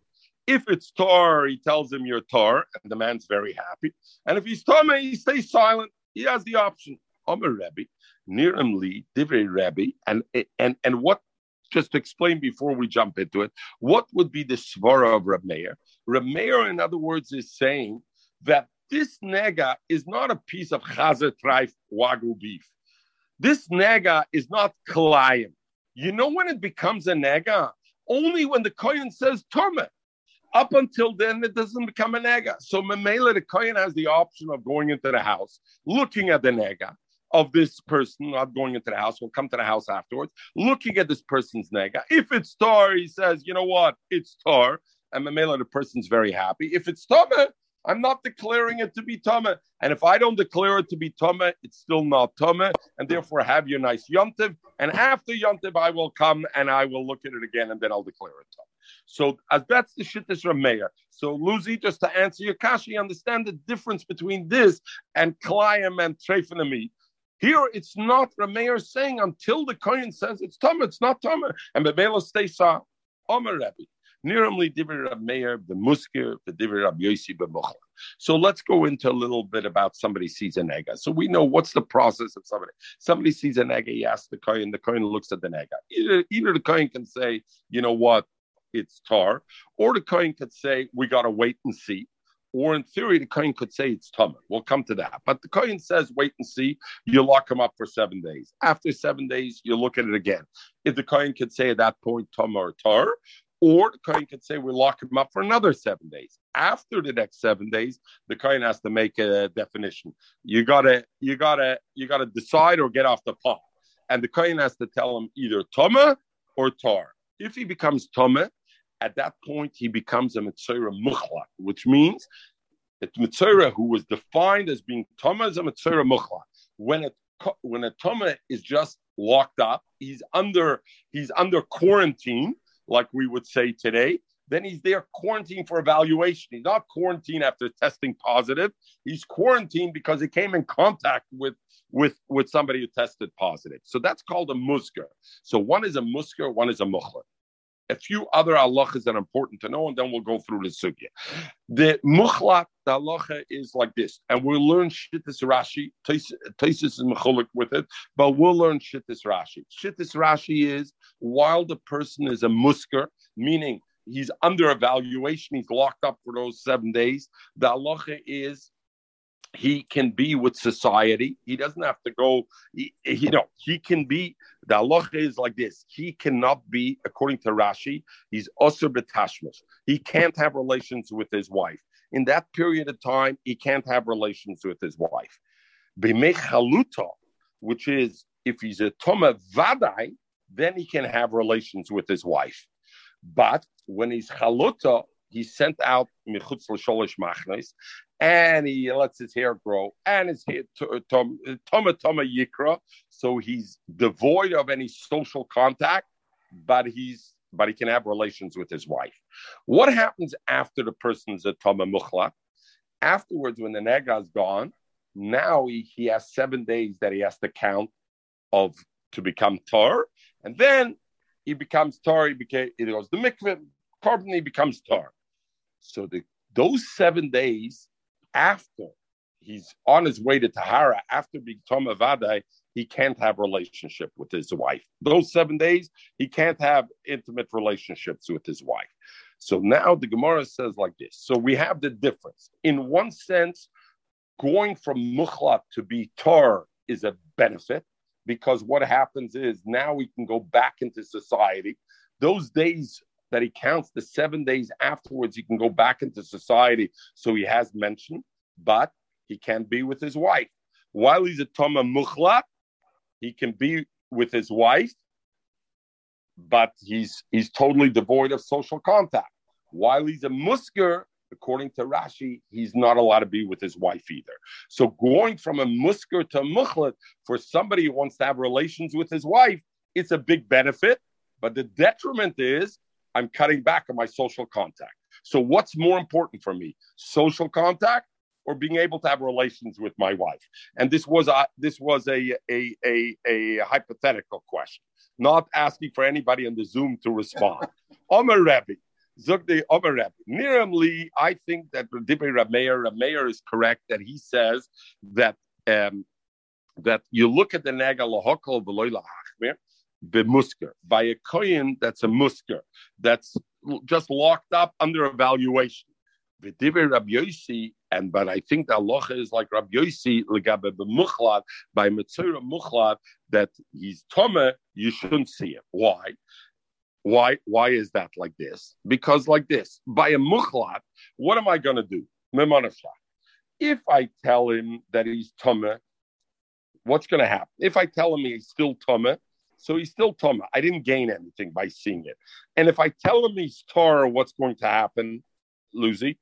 If it's tar, he tells him you're tar, and the man's very happy. And if he's tome, he stays silent. He has the option. Omer Rebbe, Niram Li, Divrei Rebbe, and and and what? Just to explain before we jump into it, what would be the svara of Reb Meir? Reb Meir, in other words, is saying that this nega is not a piece of chazer treif wagyu beef. This nega is not kalayim. You know when it becomes a nega? Only when the kohen says tome. Up until then, it doesn't become a nega. So Mamela, the kohen has the option of going into the house, looking at the nega of this person, not going into the house, we'll come to the house afterwards, looking at this person's nega. If it's tar, he says, you know what, it's tar. And Mamela, the person's very happy. If it's tama, I'm not declaring it to be tama. And if I don't declare it to be tama, it's still not tama. And therefore, have your nice yomtiv. And after yomtiv, I will come and I will look at it again, and then I'll declare it tama. So as that's the shittas Reb Meir. So Luzi, just to answer your kasha, you understand the difference between this and Kalayim and Treifanami. Here it's not Reb Meir saying until the kohen says it's Tama, it's not Tama. And Bebelo stays silent. Omer Rebbe. Niramli Divrei Reb Meir, the Muskir, the Divrei Rabbi Yossi b'Mochla. So let's go into a little bit about somebody sees a nega. So we know what's the process of somebody. Somebody sees a nega, he asks the kohen, the kohen looks at the nega. Either, either the kohen can say, you know what, it's tar, or the kohen could say, we got to wait and see. Or in theory, the kohen could say it's tama. We'll come to that. But the kohen says, wait and see. You lock him up for seven days. After seven days, you look at it again. If the kohen could say at that point, tama or tar, or the kohen could say, we lock him up for another seven days. After the next seven days, the kohen has to make a definition. You gotta, you gotta, you gotta decide or get off the pot. And the kohen has to tell him either tama or tar. If he becomes tama, at that point, he becomes a Metzora Muchlak, which means that Metzora, who was defined as being Tama, is a Metzora Muchlak. When a, when a Tama is just locked up, he's under he's under quarantine, like we would say today, then he's there quarantined for evaluation. He's not quarantined after testing positive. He's quarantined because he came in contact with, with, with somebody who tested positive. So that's called a musker. So one is a musker, one is a muchlak. A few other halachas that are important to know, and then we'll go through the sugya. The muchlak, the halacha is like this, and we'll learn shittis Rashi. Taisis is mechulak with it, but we'll learn shittis Rashi. Shittis Rashi is while the person is a musker, meaning he's under evaluation, he's locked up for those seven days, the halacha is he can be with society. He doesn't have to go, he, you know, he can be, the halacha is like this. He cannot be, according to Rashi, he's osur b'tashmish. He can't have relations with his wife. In that period of time, he can't have relations with his wife. B'mei chaluta, which is, if he's a toma vadai, then he can have relations with his wife. But when he's chaluta, he's sent out michutz l'sholosh machnos, and he lets his hair grow, and his hair toma toma yikra. So he's devoid of any social contact, but he's but he can have relations with his wife. What happens after the person's a Tama Mukhla? Afterwards, when the Nega is gone, now he, he has seven days that he has to count of to become Tor. And then he becomes Tor, he, became, he goes to Mikveh, Korban, he becomes Tor. So the, those seven days after he's on his way to Tahara, after being Tama Vadai, he can't have relationship with his wife. Those seven days, he can't have intimate relationships with his wife. So now the Gemara says like this. So we have the difference. In one sense, going from Mukhlat to be Tor is a benefit, because what happens is now we can go back into society. Those days that he counts, the seven days afterwards, he can go back into society. So he has mentioned, but he can't be with his wife. While he's a Tama Mukhlat, he can be with his wife, but he's he's totally devoid of social contact. While he's a musker, according to Rashi, he's not allowed to be with his wife either. So going from a musker to a mukhlat, for somebody who wants to have relations with his wife, it's a big benefit, but the detriment is I'm cutting back on my social contact. So what's more important for me, social contact or being able to have relations with my wife? And this was a this was a a a, a hypothetical question, not asking for anybody on the Zoom to respond. Omer Rebbe, Zogdi Omer Rebbe, Niram Li, I think that Rabbi Rameir, Rameir is correct that he says that um, that you look at the Nega Lahokal Veloy Lahachmir B'musker, by a kohen that's a musker, that's just locked up under evaluation. V'divrei Rabbi Yossi, and but I think the halacha is like Rabbi Yossi legabe b'muchlat, by metzora muchlat, that he's tome, you shouldn't see him. Why? Why? Why is that like this? Because like this, by a muchlat, what am I going to do? Memonafshach. If I tell him that he's tome, what's going to happen? If I tell him he's still tome, so he's still tome. I didn't gain anything by seeing it. And if I tell him he's Torah, what's going to happen, Lucy?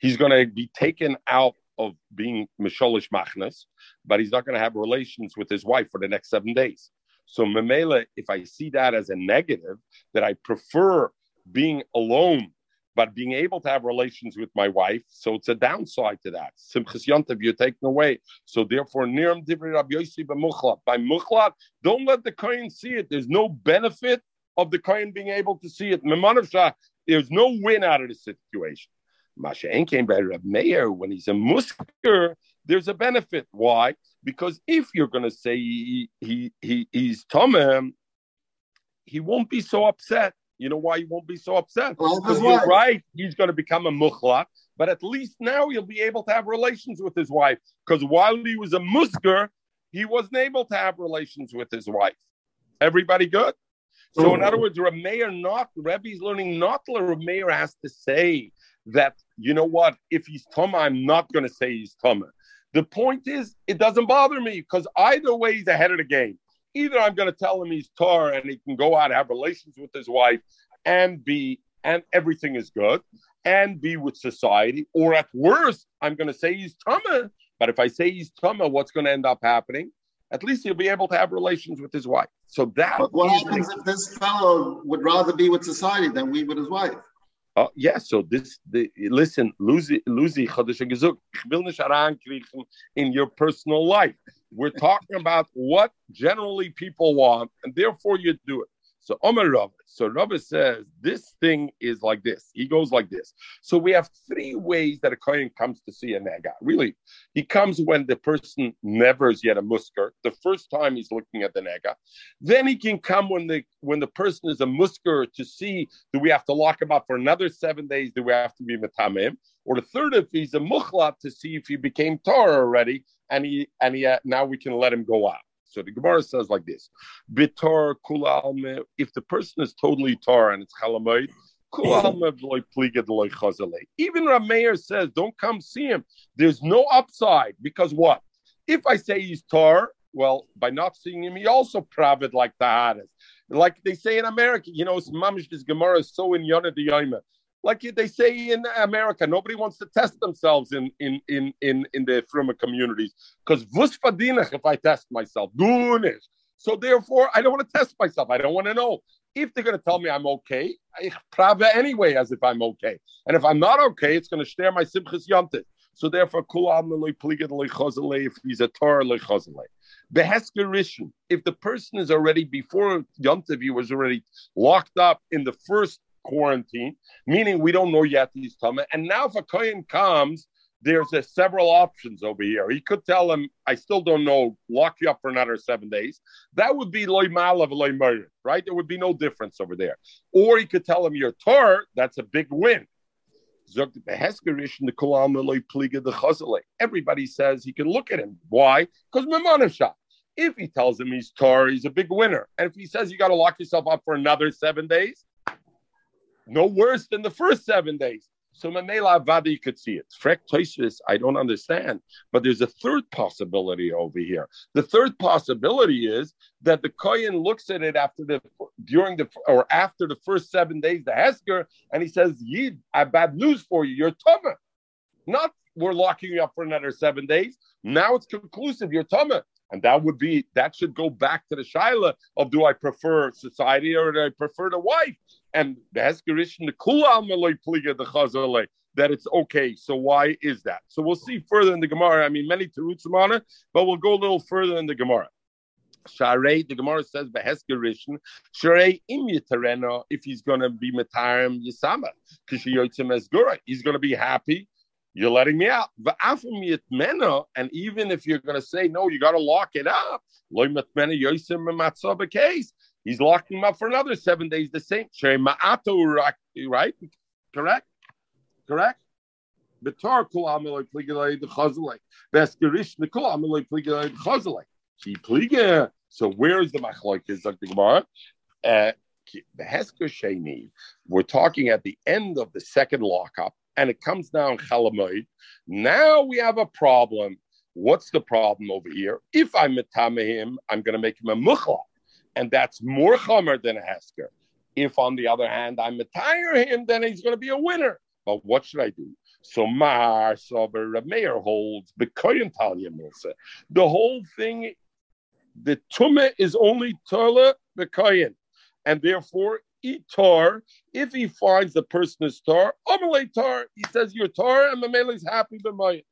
He's going to be taken out of being Misholish Machnas, but he's not going to have relations with his wife for the next seven days. So Memela, if I see that as a negative, that I prefer being alone, but being able to have relations with my wife, so it's a downside to that. Simchas Yontiv, you're taken away. So therefore, Niram Divrei Rabbi Yossi b'muchlat. By muchlat, don't let the kohen see it. There's no benefit of the kohen being able to see it. Memanavshah, there's no win out of the situation. Masha Ein came by Reb Meir, when he's a musker, there's a benefit. Why? Because if you're going to say he, he, he, he's Tomem, he won't be so upset. You know why he won't be so upset? Well, because you're right, he's going to become a mukhlat, but at least now he'll be able to have relations with his wife. Because while he was a musker, he wasn't able to have relations with his wife. Everybody good? So mm-hmm. In other words, Reb Meir, not, Rebbe's learning not Reb Meir has to say that, you know what, if he's Tama, I'm not going to say he's Tama. The point is, it doesn't bother me, because either way, he's ahead of the game. Either I'm going to tell him he's Tor and he can go out and have relations with his wife and be, and everything is good, and be with society, or at worst, I'm going to say he's Tama. But if I say he's Tama, what's going to end up happening? At least he'll be able to have relations with his wife. So that. But what happens if this fellow would rather be with society than we with his wife? Uh, yeah, so this, the, listen, Luzi, Chodesh HaGezuk, ich will nicht herankriechen in your personal life. We're talking about what generally people want, and therefore you do it. So Omer Rav, so Rav says, this thing is like this. He goes like this. So we have three ways that a kohen comes to see a nega. Really, he comes when the person never is yet a musker. The first time he's looking at the nega. Then he can come when the when the person is a musker to see, do we have to lock him up for another seven days? Do we have to be metamim? Or the third, if he's a mukhlat, to see if he became Torah already, and he and he uh, now we can let him go out. So the Gemara says like this: Bitor kula alme. If the person is totally tar and it's chalamoid, kula alme loy pliged loy chazalei. Even Reb Meir says, don't come see him. There's no upside, because what? If I say he's tar, well, by not seeing him, he also praved like taharis, like they say in America. You know, it's mamish. This Gemara is so in Yonah D'Yoma. Like they say in America, nobody wants to test themselves in in in in, in the Fruma communities, because vus fadinach if I test myself, dunish. So therefore, I don't want to test myself. I don't want to know. If they're going to tell me I'm okay, I praveh anyway as if I'm okay. And if I'm not okay, it's going to share my simchas yomtiv. So therefore, if he's a Torah lechazalei. Behesker rishon, if the person is already, before yomtiv, he was already locked up in the first quarantine, meaning we don't know yet he's tameh. And now if a kohen comes, there's a several options over here. He could tell him, I still don't know, lock you up for another seven days. That would be loy ma'ala v'loy ma'ir, right? There would be no difference over there. Or he could tell him, you're Torah, that's a big win. Everybody says he can look at him. Why? Because Mimonashah. If he tells him he's Torah, he's a big winner. And if he says you got to lock yourself up for another seven days, no worse than the first seven days. So Mamela Avadi, you could see it. Frek Tosfos, I don't understand. But there's a third possibility over here. The third possibility is that the Kohen looks at it after the during the or after the first seven days, the Hesker, and he says, Yid, I have bad news for you. You're Tameh. Not we're locking you up for another seven days. Now it's conclusive, you're Tameh. And that would be, that should go back to the Shaila of, do I prefer society or do I prefer the wife? And the Hezkerishin, the Kula Malay Pliga, the Chazalay, that it's okay. So why is that? So we'll see further in the Gemara. I mean, many Terutzim on it, but we'll go a little further in the Gemara. Sharei, the Gemara says, Beheskerishin, Sharei im Yitarena, if he's going to be Matarim Yisama, Kishiyotzim Esgura, he's going to be happy. You're letting me out. And even if you're going to say, no, you got to lock it up. He's locking him up for another seven days. The same. Right? Correct? Correct? So where is the machlokes? Uh, we're talking at the end of the second lockup. And it comes down chalamoid. Now we have a problem. What's the problem over here? If I'm metameh him, I'm going to make him a muchla, and that's more chomer than a hesker. If, on the other hand, I metameh him, then he's going to be a winner. But what should I do? So Mar Sober Rav Meir holds b'koyin talya milsa. The whole thing, the tumah is only tola b'koyin, and therefore. Itar, if he finds the person is tar, Omelay tar, he says you're tar, and Mamele is happy b'mayim.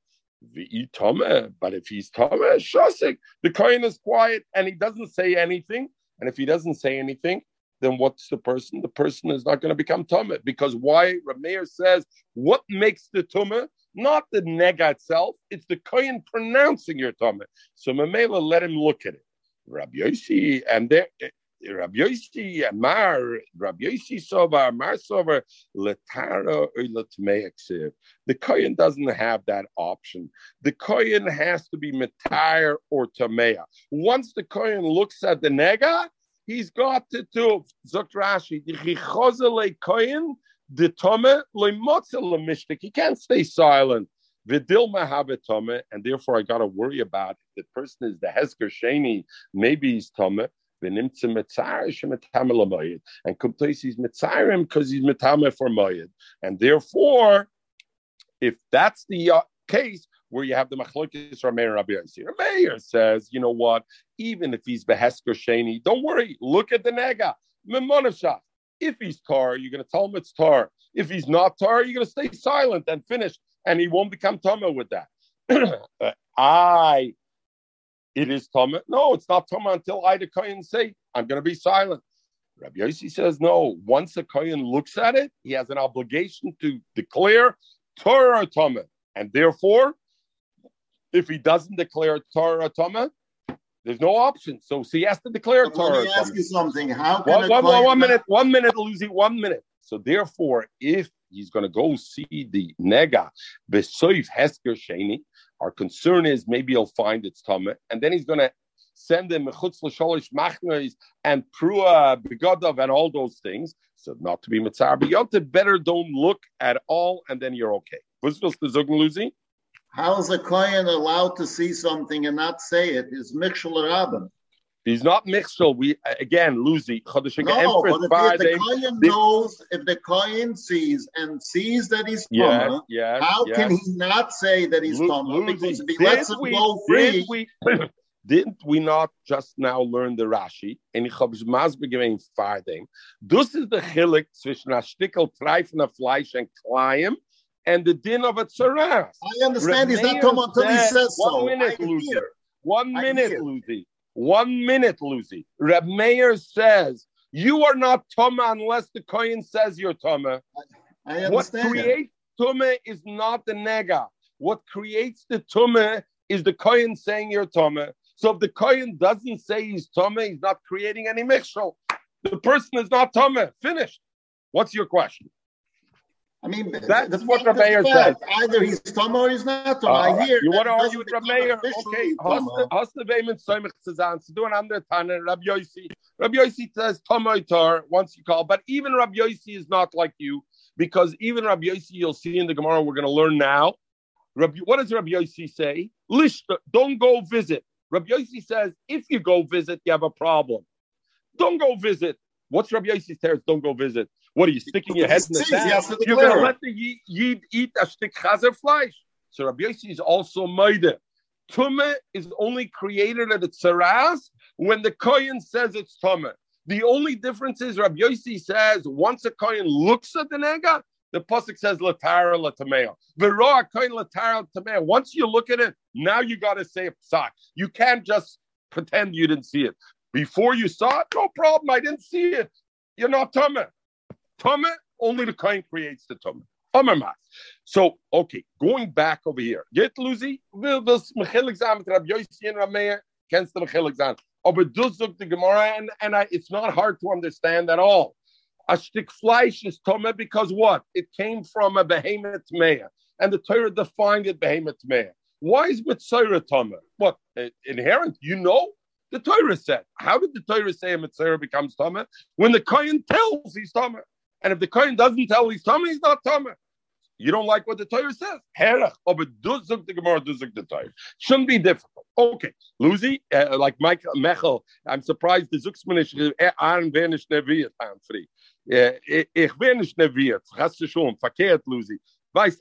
V'itame, but if he's tameh, shasik, the kohen is quiet and he doesn't say anything. And if he doesn't say anything, then what's the person? The person is not going to become tameh, because why? Rav Meir says what makes the tameh? Not the nega itself; it's the kohen pronouncing your tameh. So Mamele let him look at it. Rabbi Yosi, and there. Rabbi Yossi, Amar, Rabbi Yossi Sober, Amar Sober, Letara or Letmeiksiv. The Kohen doesn't have that option. The Kohen has to be Metar or Tamea. Once the Kohen looks at the Nega, he's got to do Zot Rashi, Chichozele Kohen, the Tome, Lemotzel Mishtik. He can't stay silent. And therefore I got to worry about it. The person is the Hesker Sheni, maybe he's Tome. And Kumtois he's Mitzarim because he's Mitame for Moyed. And therefore, if that's the uh, case where you have the Machlokes Rav Meir Rabbi Yossi, Rav Meir says, you know what, even if he's Behesker Sheni, don't worry, look at the Nega. Mimonavshah. If he's Tar, you're going to tell him it's Tar. If he's not Tar, you're going to stay silent and finish, and he won't become Tama with that. uh, I. It is Tameh. No, it's not Tameh until I, the Kohen, say, I'm going to be silent. Rabbi Yossi says, no. Once a Kohen looks at it, he has an obligation to declare Torah Tameh. And therefore, if he doesn't declare Torah Tameh, there's no option. So, so he has to declare but Torah Tameh. Let me ask you something. How can one, one, one, one minute, one minute, Luzi, one minute. So therefore, if he's going to go see the Nega, Besoif Hesker Sheni, our concern is maybe he'll find it's Tameh, and then he's going to send him Mechutz L'Sholish Machnos and Prua Begodav and all those things. So not to be Mitzar, but you have to better don't look at all, and then you're okay. How is a Kohen allowed to see something and not say it? Is Michshel Rabban? He's not Michshel. We again, Luzi. No, but if the Kohen knows, if the Kohen sees and sees that he's yes, Tameh, yes, how yes. can he not say that he's L- Tameh? Because if he lets him we, go free, we, Didn't we not just now learn the Rashi? And ich hab's Masber gemein Fardem. This is the chilek zwischen a stickel treifender Fleisch and Kleim and the din of a tzaras. I understand. He's not come until he says so. One minute, Lucy. One minute, Lucy. One minute, Lucy. Reb Meir says, you are not Toma unless the Kohen says you're Toma. I, I understand. What creates Toma is not the Nega. What creates the Toma is the Kohen saying you're Toma. So if the Kohen doesn't say he's Toma, he's not creating any Michshol. The person is not Toma. Finished. What's your question? I mean, that's, that's what Rameyer says. Either he's Toma or he's not Toma. I hear. You want to argue with Rameyer? Okay. Hasta Vayman Soymich Tzazan. So do an under Taner. Rabbi Yossi. Rabbi Yossi says Toma Itar once you call. But even Rabbi Yossi is not like you, because even Rabbi Yossi, you'll see in the Gemara we're going to learn now. Rabbi, what does Rabbi Yossi say? Lishta, don't go visit. Rabbi Yossi says if you go visit, you have a problem. Don't go visit. What's Rabbi Yossi's terror? Don't go visit. What are you sticking your head in the sand? You're going to let the Yid, yid eat a stick chazer fleisch. So Rabbi Yossi is also Maida. Tumah is only created at the tzaras when the Kohen says it's Tumah. The only difference is Rabbi Yossi says once a Kohen looks at the Nega, the Pasuk says Latara Latameo. Veroa Kohen Latara Latameo. Once you look at it, now you got to say a psak. You can't just pretend you didn't see it. Before you saw it, no problem. I didn't see it. You're not Tumah. Tumah, only the Kohen creates the Tumah. Amar So, okay, going back over here. Yet, Luzi, will this Mechil exam with Rabbi Yossi and Rameir? Kennst the Mechil exam. Aber du zog the Gemara, and, and I, it's not hard to understand at all. A shtik fleish is Tumah because what? It came from a behemoth Meir. And the Torah defined it behemoth Meir. Why is Mitzorah Tumah? What? Inherent? You know? The Torah said. How did the Torah say a Mitzorah becomes Tumah? When the Kohen tells he's Tumah. And if the Kohen doesn't tell he's Tama, he's not Tama. You don't like what the Torah says? Herach, but duzuk the Gemara, duzuk the Torah. Shouldn't be difficult. Okay, Luzi, uh, like Mike Mechel, I'm surprised the Zuxmanish Aaron Vanish Neviat, I'm free. Ich Vanish Neviat, hast du schon, verkehrt, Luzi.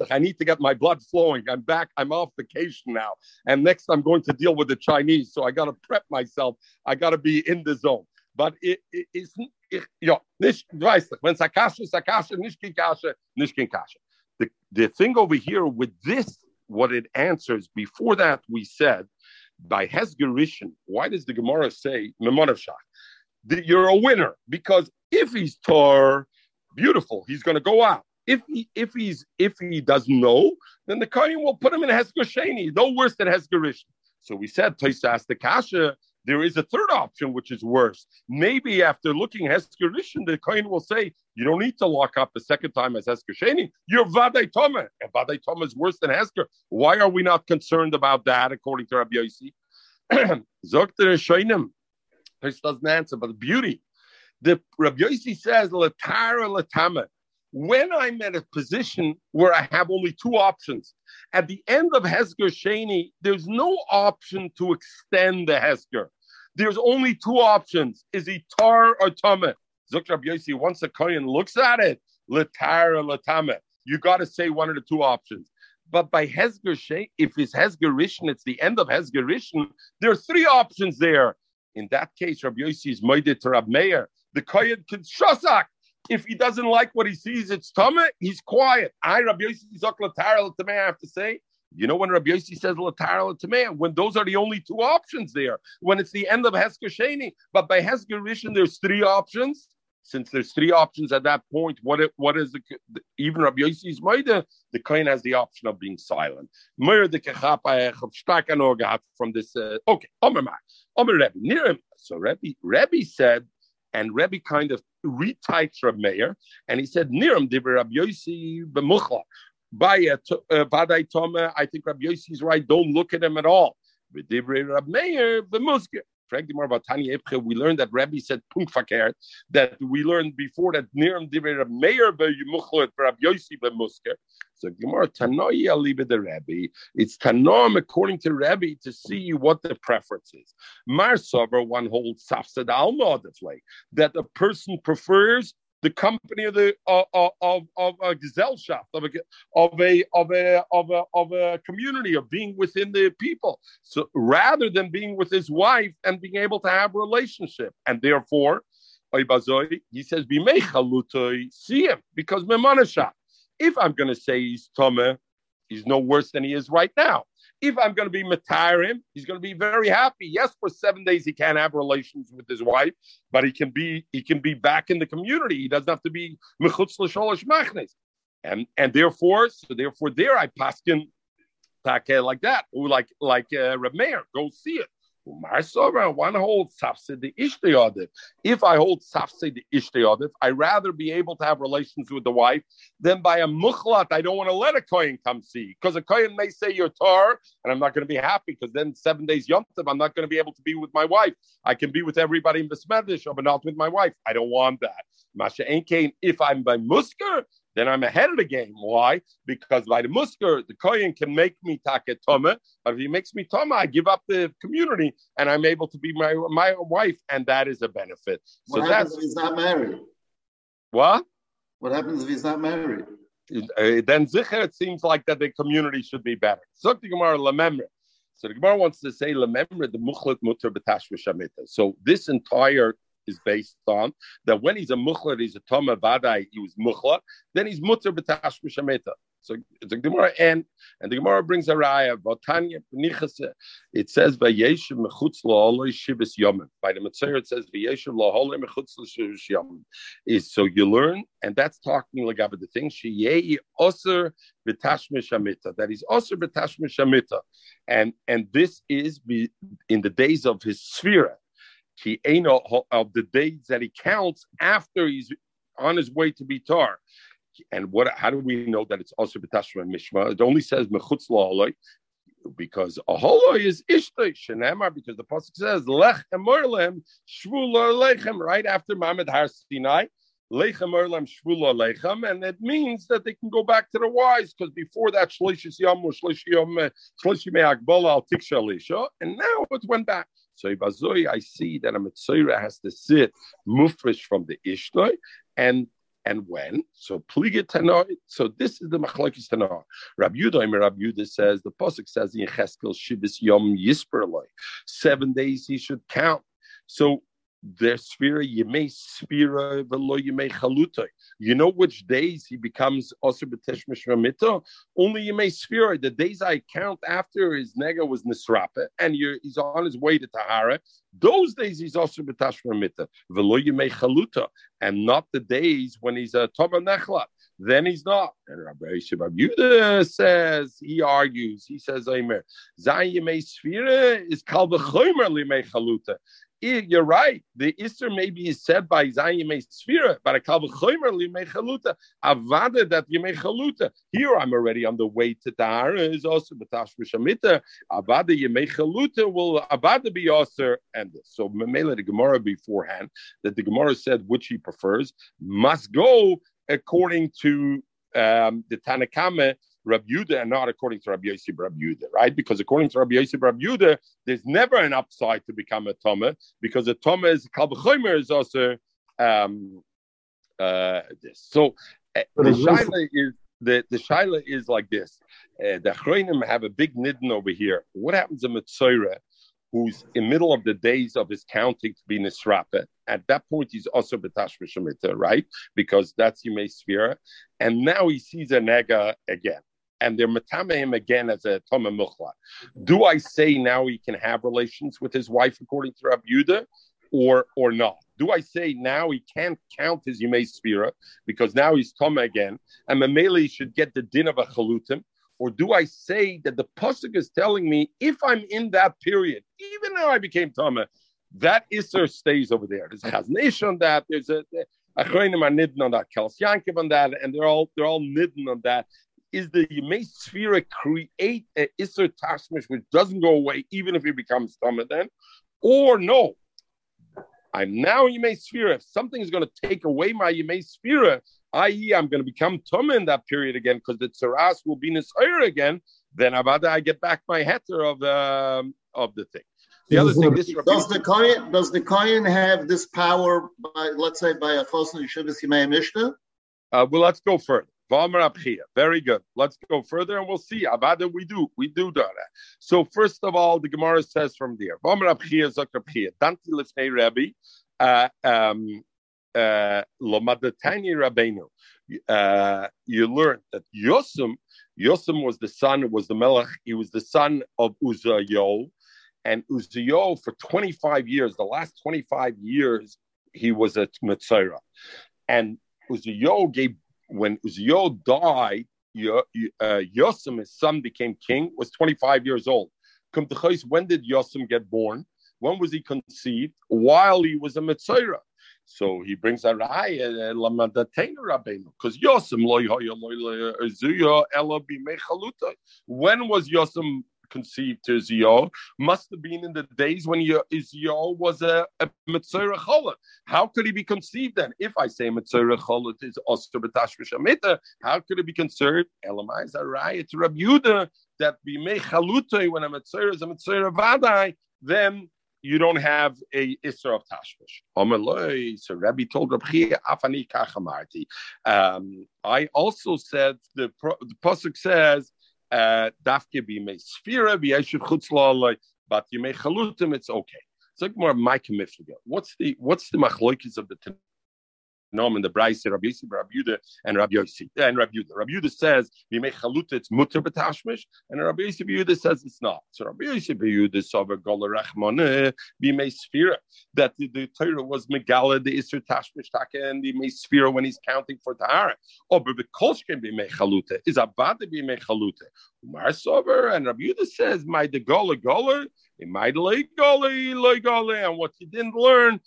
I need to get my blood flowing. I'm back. I'm off vacation now. And next I'm going to deal with the Chinese. So I got to prep myself. I got to be in the zone. But it isn't. Ich, ja, nicht, du weißt nicht, wenn es Akasha ist, Akasha, nicht kein Kasha, nicht kein Kasha. The, the thing over here with this, what it answers, before that we said, by Hezgerishin, why does the Gemara say, Memonavshach, that you're a winner? Because if he's tor, beautiful, he's going to go out. If he if he's if he doesn't know, then the Kohen will put him in Hezgersheni, no worse than Hezgerishin. So we said, Tosas the Kasha, there is a third option, which is worse. Maybe after looking at Hezgerishin, the Kohen will say, you don't need to lock up the second time as Hezgersheni. You're Vadei Toma. And Vadei Toma is worse than Hezger. Why are we not concerned about that, according to Rabbi Yossi? Zokter Shoinim. This doesn't answer, but the beauty. The Rabbi Yossi says, Latara Latama. When I'm at a position where I have only two options, at the end of Hezgersheni, there's no option to extend the Hezger. There's only two options. Is he tar or tameh? Zok Rabbi Yossi, once a Kohen looks at it, letar or letameh. You got to say one of the two options. But by Hezgersheni, if it's Hezgerishin, it's the end of Hezgerishin, there are three options there. In that case, Rabbi Yossi is moeded to Rabbi Meir. The Kohen can shosak. If he doesn't like what he sees, it's tameh, he's quiet. I, Rabbi Yossi, zok letar or letameh, I have to say. You know when Rabbi Yossi says Latar Latameh, when those are the only two options there, when it's the end of Hezgersheni, but by Hezgerishin there's three options. Since there's three options at that point, what it, what is the, the even Rabbi Yossi's Maida, the Kohen has the option of being silent. Meir de Kechapa Echav Shtakano got from this. Uh, okay, Omer Ma, Omer Rebbe Nirim. So Rebbe Rebbe said, and Rebbe kind of retypes Rabbi Meir, and he said Nirim Diber Rabbi Yossi B'muchla. By a Vadai Toma, I think Rabbi Yossi is right. Don't look at him at all. We learned that Rabbi said Punk Fakert, that we learned before that Niram Dibre Rabbi Meir B'Muchlet Rabbi Yossi B'Musker. So Gemara Tanoi Alibe the Rabbi. It's Tanom according to Rabbi to see what the preference is. Mar Sober one holds Safsad Alma the flake that a person prefers. the company of the of of, of a Gesellschaft, of a of a of a of a of a community, of being within the people. So rather than being with his wife and being able to have a relationship, and therefore, he says, see him, because memanasha. If I'm going to say he's Tomeh, he's no worse than he is right now. If I'm going to be matire him, he's going to be very happy. Yes, for seven days he can't have relations with his wife, but he can be he can be back in the community. He doesn't have to be mechutz l'sholosh machnes, and and therefore, so therefore, there I paskin take like that, or like like uh, Reb Meir, go see it. One hold safse the ishteyadiv. If I hold safse the ishteyadiv, I rather be able to have relations with the wife than by a mukhlat. I don't want to let a kohen come see, because a kohen may say you're tar, and I'm not going to be happy, because then seven days yom tov, I'm not going to be able to be with my wife. I can be with everybody in Besmedish, but not with my wife. I don't want that. Masha ain't kain. If I'm by musker, then I'm ahead of the game. Why? Because by the musker, the kohen can make me taket tomeh, but if he makes me tomeh, I give up the community, and I'm able to be my my wife, and that is a benefit. So what happens if he's not married? What? What happens if he's not married? Uh, then zicher, it seems like that the community should be better. So the Gemara lememre. So the Gemara wants to say lememre the muchlet muter b'tashvish hamita. So this entire is based on that when he's a mukhlat, he's a tomeh vadai, he was mukhlat, then he's mutter b'tashvish hamita. So the Gemara end, and the Gemara brings a raya. V'tanya b'nichase, it says v'yeshiv mechutz la'olei shivus yomim. By the Metzora it says v'yeshiv la'olei mechutz l'shivus yomim. Is so you learn, and that's talking like about the thing sheyei oser b'tashmish hamita. That is oser b'tashmish hamita, and and this is be, in the days of his sefira. He ain't of the days that he counts after he's on his way to be tar. And what? How do we know that it's also b'tashma and mishma? It only says mechutz la'oloi, because a holoi is ishtoi shenema, because the pasuk says lech emorlem shvu la'lechem, right after Mamad Har Sinai, lech emorlem shvu la'lechem, and it means that they can go back to the wives, because before that shlishis yom or shlishi yom shlishi me'akbola al tiksha lisha, and now it went back. So Ibazoi, I see that a Metzora has to sit mufresh from the Ishtoi, and and when? So Pliget Tanoi, so this is the Machlokes Tanoi. Rabbi Yehuda, Rabbi Yehuda says, the Pasuk says in Cheskel, Shivus Yom Yisperloi, seven days he should count. So their Sphira, Yemei Sphira, Velo Yemei Chalutoi. You know which days he becomes Osir B'tashmish Ramito? Only Yemei Sphira. The days I count after his nega was Nisrapeh, and you're, he's on his way to Tahara. Those days he's Osir B'tashmish Ramito. V'lo Yemei Chaluta, and not the days when he's a Toba Nechla. Then he's not. And Rabbi Yehuda says, he argues, he says, Aimer, Zayin Yemei Sphira is Kal V'chomer L'Yemei Chaluta. You're right. The Easter maybe is said by Zayin Yemei Sefira, but a Kal V'chomer L'Yemei Chaluta. Avada that Yemei Chaluta. Here I'm already on the way to Tahara. Is also b'tashmish hamita. Avada Yemei Chaluta will Avada be Osir and this. So Memela the Gemara beforehand that the Gemara said which he prefers must go according to um, the Tanna Kamma. Rabbi Yehuda and not according to Rabbi Yossi Rabbi Yehuda, right? Because according to Rabbi Yossi Rabbi Yehuda, there's never an upside to become a Tomeh, because a Tomeh is Kal V'chomer is also um, uh, this. So uh, the Shaila is the the Shaila is like this. Uh, the Achronim have a big nidden over here. What happens to Metzora, who's in the middle of the days of his counting to be Nisrapeh? At that point, he's also b'tashmish hamita, right? Because that's Yemei Sefira, and now he sees a nega again. And they're metamehim again as a Tomeh Mukhla. Do I say now he can have relations with his wife according to Rabbi Yehuda, or or not? Do I say now he can't count his Yemei Sefira because now he's Tomeh again, and Mameli should get the din of a Chalutim? Or do I say that the pasuk is telling me if I'm in that period, even though I became Tomeh, that Isser stays over there? There's a Chaznish on that. There's a Achronim are nidden on that. Kels Yankiv on that, and they're all they're all nidden on that. Is the Yemei Sefira create an Isser Tashmish which doesn't go away even if he becomes Tomeh then? Or no, I'm now Yemei Sefira. If something is going to take away my Yemei Sefira, that is I'm going to become Tomeh in that period again because the Tzeras will be Nisayr again, then Avada I get back my heter of, um, of the thing. The other thing, this does the kohen does the kohen have this power by, let's say, by a chosn yeshivas yemei mishnah? Uh, well, let's go further. Very good. Let's go further and we'll see. Avada, we do. We do that. So first of all, the Gemara says from there. Uh, um, uh, uh, you learn that Yosem, Yosem was the son, was the Melech. He was the son of Uziel. And Uziel, for twenty-five years, the last twenty-five years, he was a Metzora. And Uziel gave When Uziel died, Yo, uh, Yosem, his son, became king, was twenty-five years old. When did Yosem get born? When was he conceived? While he was a Metzora. So he brings a raya, because Yosem lo Uziel ela bimei chaluta. When was Yosem conceived to Uziel? Must have been in the days when Uziel was a, a Metzora Chola. How could he be conceived then? If I say Metzora Chola is Oster B'Tashvish Amita, how could it be conserved? Elamai is a riot to Rabbi Yehuda that we make Chalutoi when a Metzora is a Metzora Vadai, then you don't have a Isra of Tashvish. Omeloi, so Rabbi told Rabbi Chia, Afani Kachamarti. Um, I also said, the, the Pasuk says, Uh, but you may chalutim, it's okay. It's like more my commitment. What's the what's the machloikis of the Tanum and the Braise, Rabbi Yossi, Rabbi Yehuda, and Rabbi Yossi and Rabbi Yehuda? Rabbi Yehuda says you may chalut, it's mutter b'tashmish, and Rabbi Yossi Yehuda says it's not. So Rabbi Yossi Yehuda sover goler rachmane b'mei sfira that the, the Torah was megala the iser tashmish taka and the b'mei sfira when he's counting for tahara. Oh, but b'kolshkin b'mei chalute is abad b'mei chalute. Umar sover and Rabbi Yehuda says my the goler goler, my loy goler loy goler, and what he didn't learn.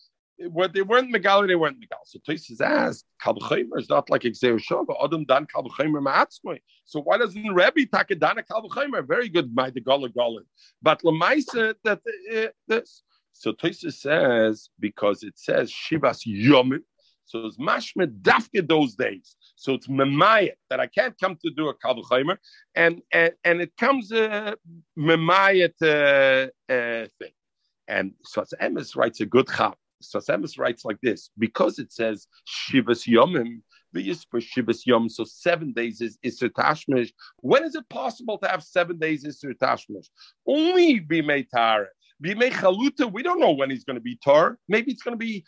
What they weren't megali, they weren't megali. So Tosfos asked, "Kabel is not like Exer Shava. Adam dan kabel ma'atzmoi. So why doesn't Rabbi Takadana kabel chaymer? Very good, my the Golem Golem. But Lamaisa that uh, this. So Tosfos says because it says Shivas Yomim. So it's mashmed dafke those days. So it's memayah that I can't come to do a kabel chaymer, and and and it comes a memayah uh, uh, thing. And so Emes writes a good chap. So Samus writes like this, because it says Shivas Yomim, the Yisper Shivas Yom, so seven days is Isser Tashmish. When is it possible to have seven days Isser Tashmish? Only Bimei Tar, Bimei Chaluta, we don't know when he's going to be Tar. Maybe it's going to be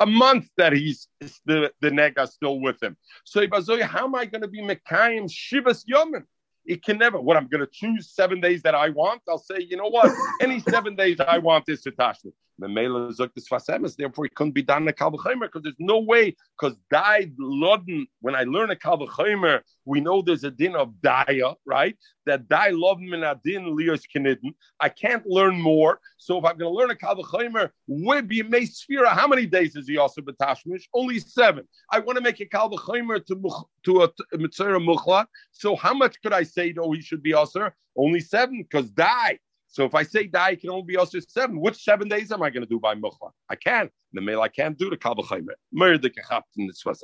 a month that he's the, the Nega still with him. So Ibazoy, how am I going to be Mekayim Shivas Yomim? It can never. What I'm going to choose seven days that I want, I'll say, you know what? Any seven days I want is Tashmish. Therefore, it couldn't be done a Kalvah Chaymer because there's no way. Because died Loden, when I learn a Kalvah Chaymer, we know there's a din of Daya, right? That Dai Loden min adin lios kinidin. I can't learn more. So if I'm going to learn a Kalvah Chaymer, would be Mei Sfira. How many days is he also b'tashmish? Only seven. I want to make a Kalvah Chaymer to to a Mitzvah Muchla. So how much could I say? Oh, he should be also only seven because Dai. So if I say die, it can only be also seven. Which seven days am I going to do by Mukhla? I can't. The male I can't do the Kabul Chaymer. Murder in this was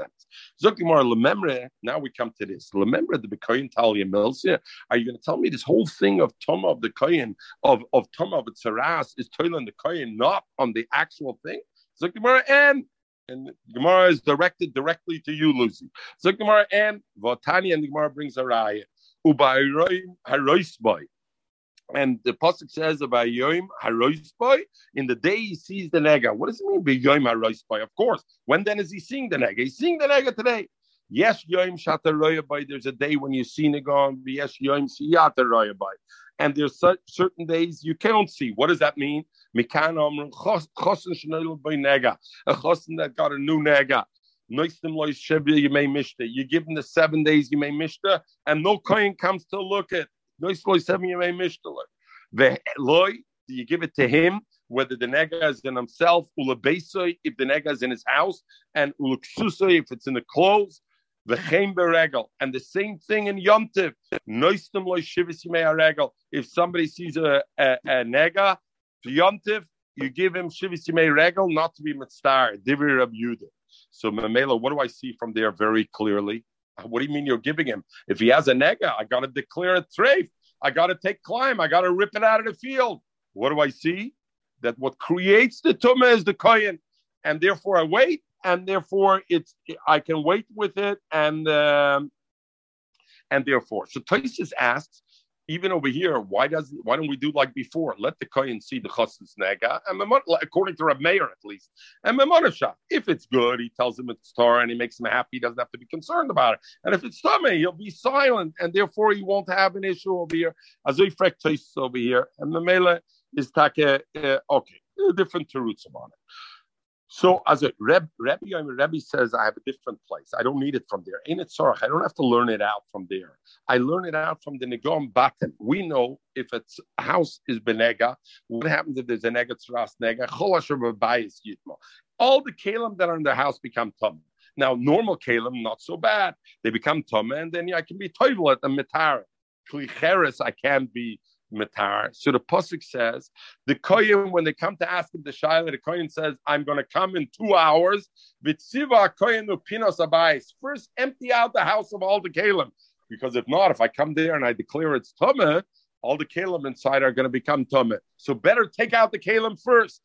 Zokimar. Now we come to this. Remember the Bekoyan Talia Milsia. Are you going to tell me this whole thing of Toma of the Koyan of of Toma of Tsaras is Toilan the Koyan, not on the actual thing? Zokimar and and Gemara is directed directly to you, Lucy. Zokimar and Votani and the Gemara brings a raya. Ubayroy Haroisboy. And the pasuk says about Yom Haroisboy, in the day he sees the nega. What does it mean by Yom Haroisboy? Of course. When then is he seeing the nega? He's seeing the nega today. Yes, Yom Shataroyabai. There's a day when you see Nagon. Yes, Yom Shiyataroyabai. And there's certain days you can't see. What does that mean? Mikan Omrim Chosen Shneil by Nega. A Chosen that got a new nega. Noistim Lois Shevi Yemei Mishta. You give him the seven days Yemei Mishta, and no kohen comes to look at. The loy, you give it to him, whether the nega is in himself, ulabesoi, if the nega is in his house, and uluksusoi, if it's in the clothes, the chaim beregel. And the same thing in Yom Tiv. Noistem loy shivas yimei haregel. If somebody sees a, a, a nega, to Yom Tiv, you give him shivas yimei regel, not to be mitzvah, divri Rabbi Yehuda. So, Mamela, what do I see from there very clearly? What do you mean you're giving him? If he has a nega, I got to declare a treif. I got to take climb. I got to rip it out of the field. What do I see? that what creates the tumah is the kohen, and therefore I wait, and therefore it's I can wait with it, and um, and therefore. So Tosfos asks, even over here, why does why don't we do like before? Let the kohen see the chassid's nega, and according to Reb Meir at least, and memonashah. If it's good, he tells him it's Torah, and he makes him happy. He doesn't have to be concerned about it. And if it's tumah, he'll be silent, and therefore he won't have an issue over here. Azifrek Tosfos over here, and the Mele is take uh, okay, different terutzim about it. So as a Reb, Rebbe, I mean, Rebbe says, I have a different place. I don't need it from there. Ain't it tzarach? I don't have to learn it out from there. I learn it out from the Negom Baten. We know if it's a house is benega, what happens if there's a nega tzras nega? Cholasher b'bayis yitmo. All the kalim that are in the house become tum. Now normal kalim, not so bad. They become tum, and then yeah, I can be toivel at the mitar. Klicheres, I can be Matar. So the pasuk says, the kohen, when they come to ask him the shaila, the kohen says, "I'm going to come in two hours." Vitziva kohen upinos abayis. First, empty out the house of all the kalim, because if not, if I come there and I declare it's tumah, all the kalim inside are going to become tumah. So better take out the kalim first.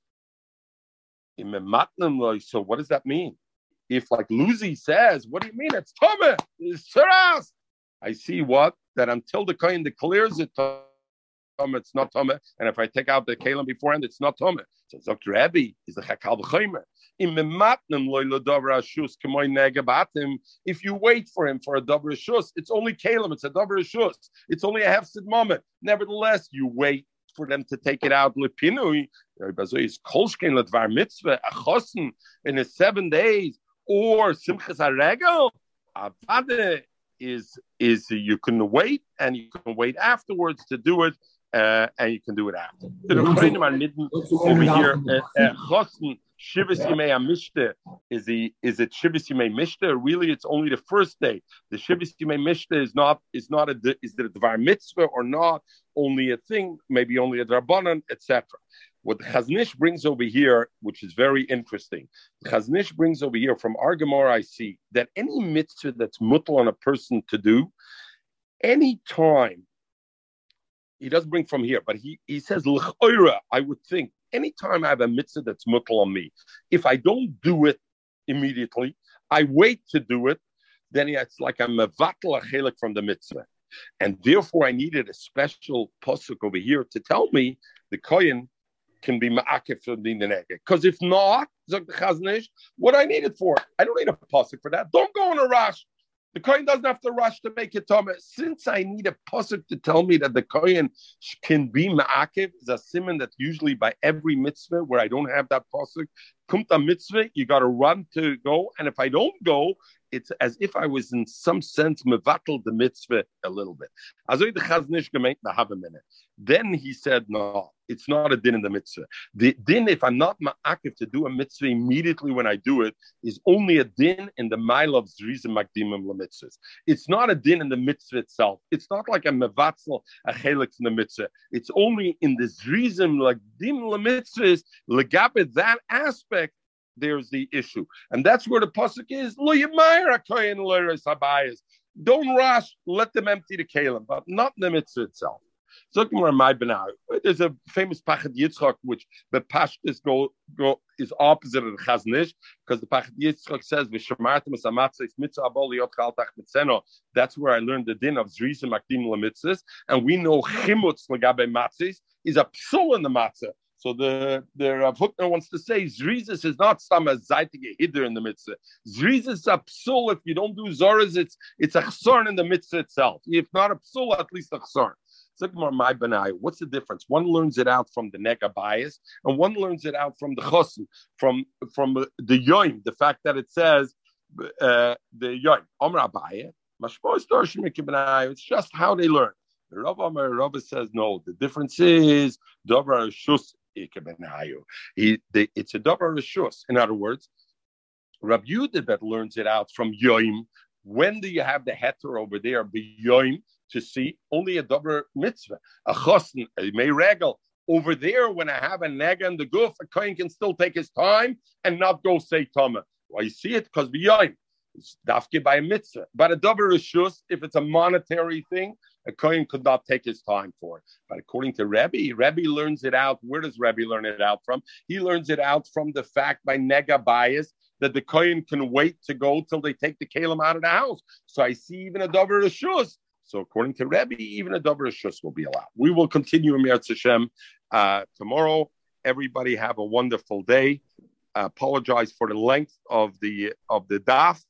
So what does that mean? If like Luzi says, what do you mean? It's tumah. It's saras. I see what that until the kohen declares it tumah, it's not Tomeh, and if I take out the Kalim beforehand, it's not Tomeh. So Zok Rebbe is the Chakal B'chaymer. If you wait for him for a Davar Rishus, it's only Kalim, it's a Davar Rishus. It's only a Hefsid moment. Nevertheless, you wait for them to take it out. Lepinui, is Kolshkein Ledvar Mitzvah, Achosen, in the seven days, or Simchas HaRegel, Avade, is, is you can wait, and you can wait afterwards to do it. Uh, and you can do it after. The Kohenim are nidden over here. Chosn Shivas Yimei Mishta is the is it Shivas Yimei Mishta? Really, it's only the first day. The Shivas Yimei Mishta is not is not a is it a Dvar Mitzvah or not? Only a thing, maybe only a Drabanan, et cetera. What Chaznish brings over here, which is very interesting, Chaznish brings over here from our Gemara, I see that any mitzvah that's mutl on a person to do, any time. He doesn't bring from here, but he, he says, l'ch'oira, I would think, anytime I have a mitzvah that's mutl on me, if I don't do it immediately, I wait to do it, then it's like I'm a vatl chelik from the mitzvah. And therefore, I needed a special pasuk over here to tell me the kohen can be ma'akif from the nega. Because if not, zok the chaznish, what I need it for? I don't need a pasuk for that. Don't go on a rush. The kohen doesn't have to rush to make it tumah. Since I need a pasuk to tell me that the kohen can be ma'akiv, is a siman that usually by every mitzvah where I don't have that pasuk, kumta mitzvah, you got to run to go. And if I don't go, it's as if I was in some sense mevatel the mitzvah a little bit. Then he said, no, it's not a din in the mitzvah. The din, if I'm not ma'akiv to do a mitzvah immediately when I do it, is only a din in the mile of zrizim makdimim lemitzvahs. It's not a din in the mitzvah itself. It's not like a mevatzel, a chelik in the mitzvah. It's only in the zrizim makdim lemitzvahs, legabit that aspect, there's the issue. And that's where the pasuk is, lo yimayir hakohen lo yiras habayis. Don't rush, let them empty the kalim, but not the mitzvah itself. There's a famous Pachad Yitzchak, which the Pashtus go, go is opposite of the Chaznish, because the Pachad Yitzchak says, that's where I learned the din of Zrizim Makdim Lemitzis, and we know Chimutz Legabe Matzis is a psul in the matzah. So the, the Rav Hukner wants to say, Zrizis is not some as Zaitige Hider in the mitzvah. Zrizis is a psul. If you don't do Zoriz, it's, it's a chsorn in the mitzvah itself. If not a psul, at least a chsorn. What's the difference? One learns it out from the nega bias, and one learns it out from the chosin, from from the yoim, the fact that it says uh, the yoim. Omra Abaye, mashmo is dorshim mikibnai. It's just how they learn. Rav Amar Rav says no. The difference is davar rishus ikibnayu. He, the, it's a davar rishus. In other words, Rav Yehuda that learns it out from yoim. When do you have the heter over there? B'yoim. To see only a davar mitzvah, a chosn, a may regel over there. When I have a nega and the goof, a kohen can still take his time and not go say tama. Why well, you see it? Because b'yoyim, it's dafke by a mitzvah. But a davar rishus, if it's a monetary thing, A Kohen could not take his time for it. But according to Rebbe, Rebbe learns it out. Where does Rebbe learn it out from? He learns it out from the fact by nega bias that the Kohen can wait to go till they take the Kalem out of the house. So I see even a Dover Rishus. So according to Rebbe, even a Dover Rishus will be allowed. We will continue in Meretz Hashem uh, tomorrow. Everybody have a wonderful day. I apologize for the length of the of the daf.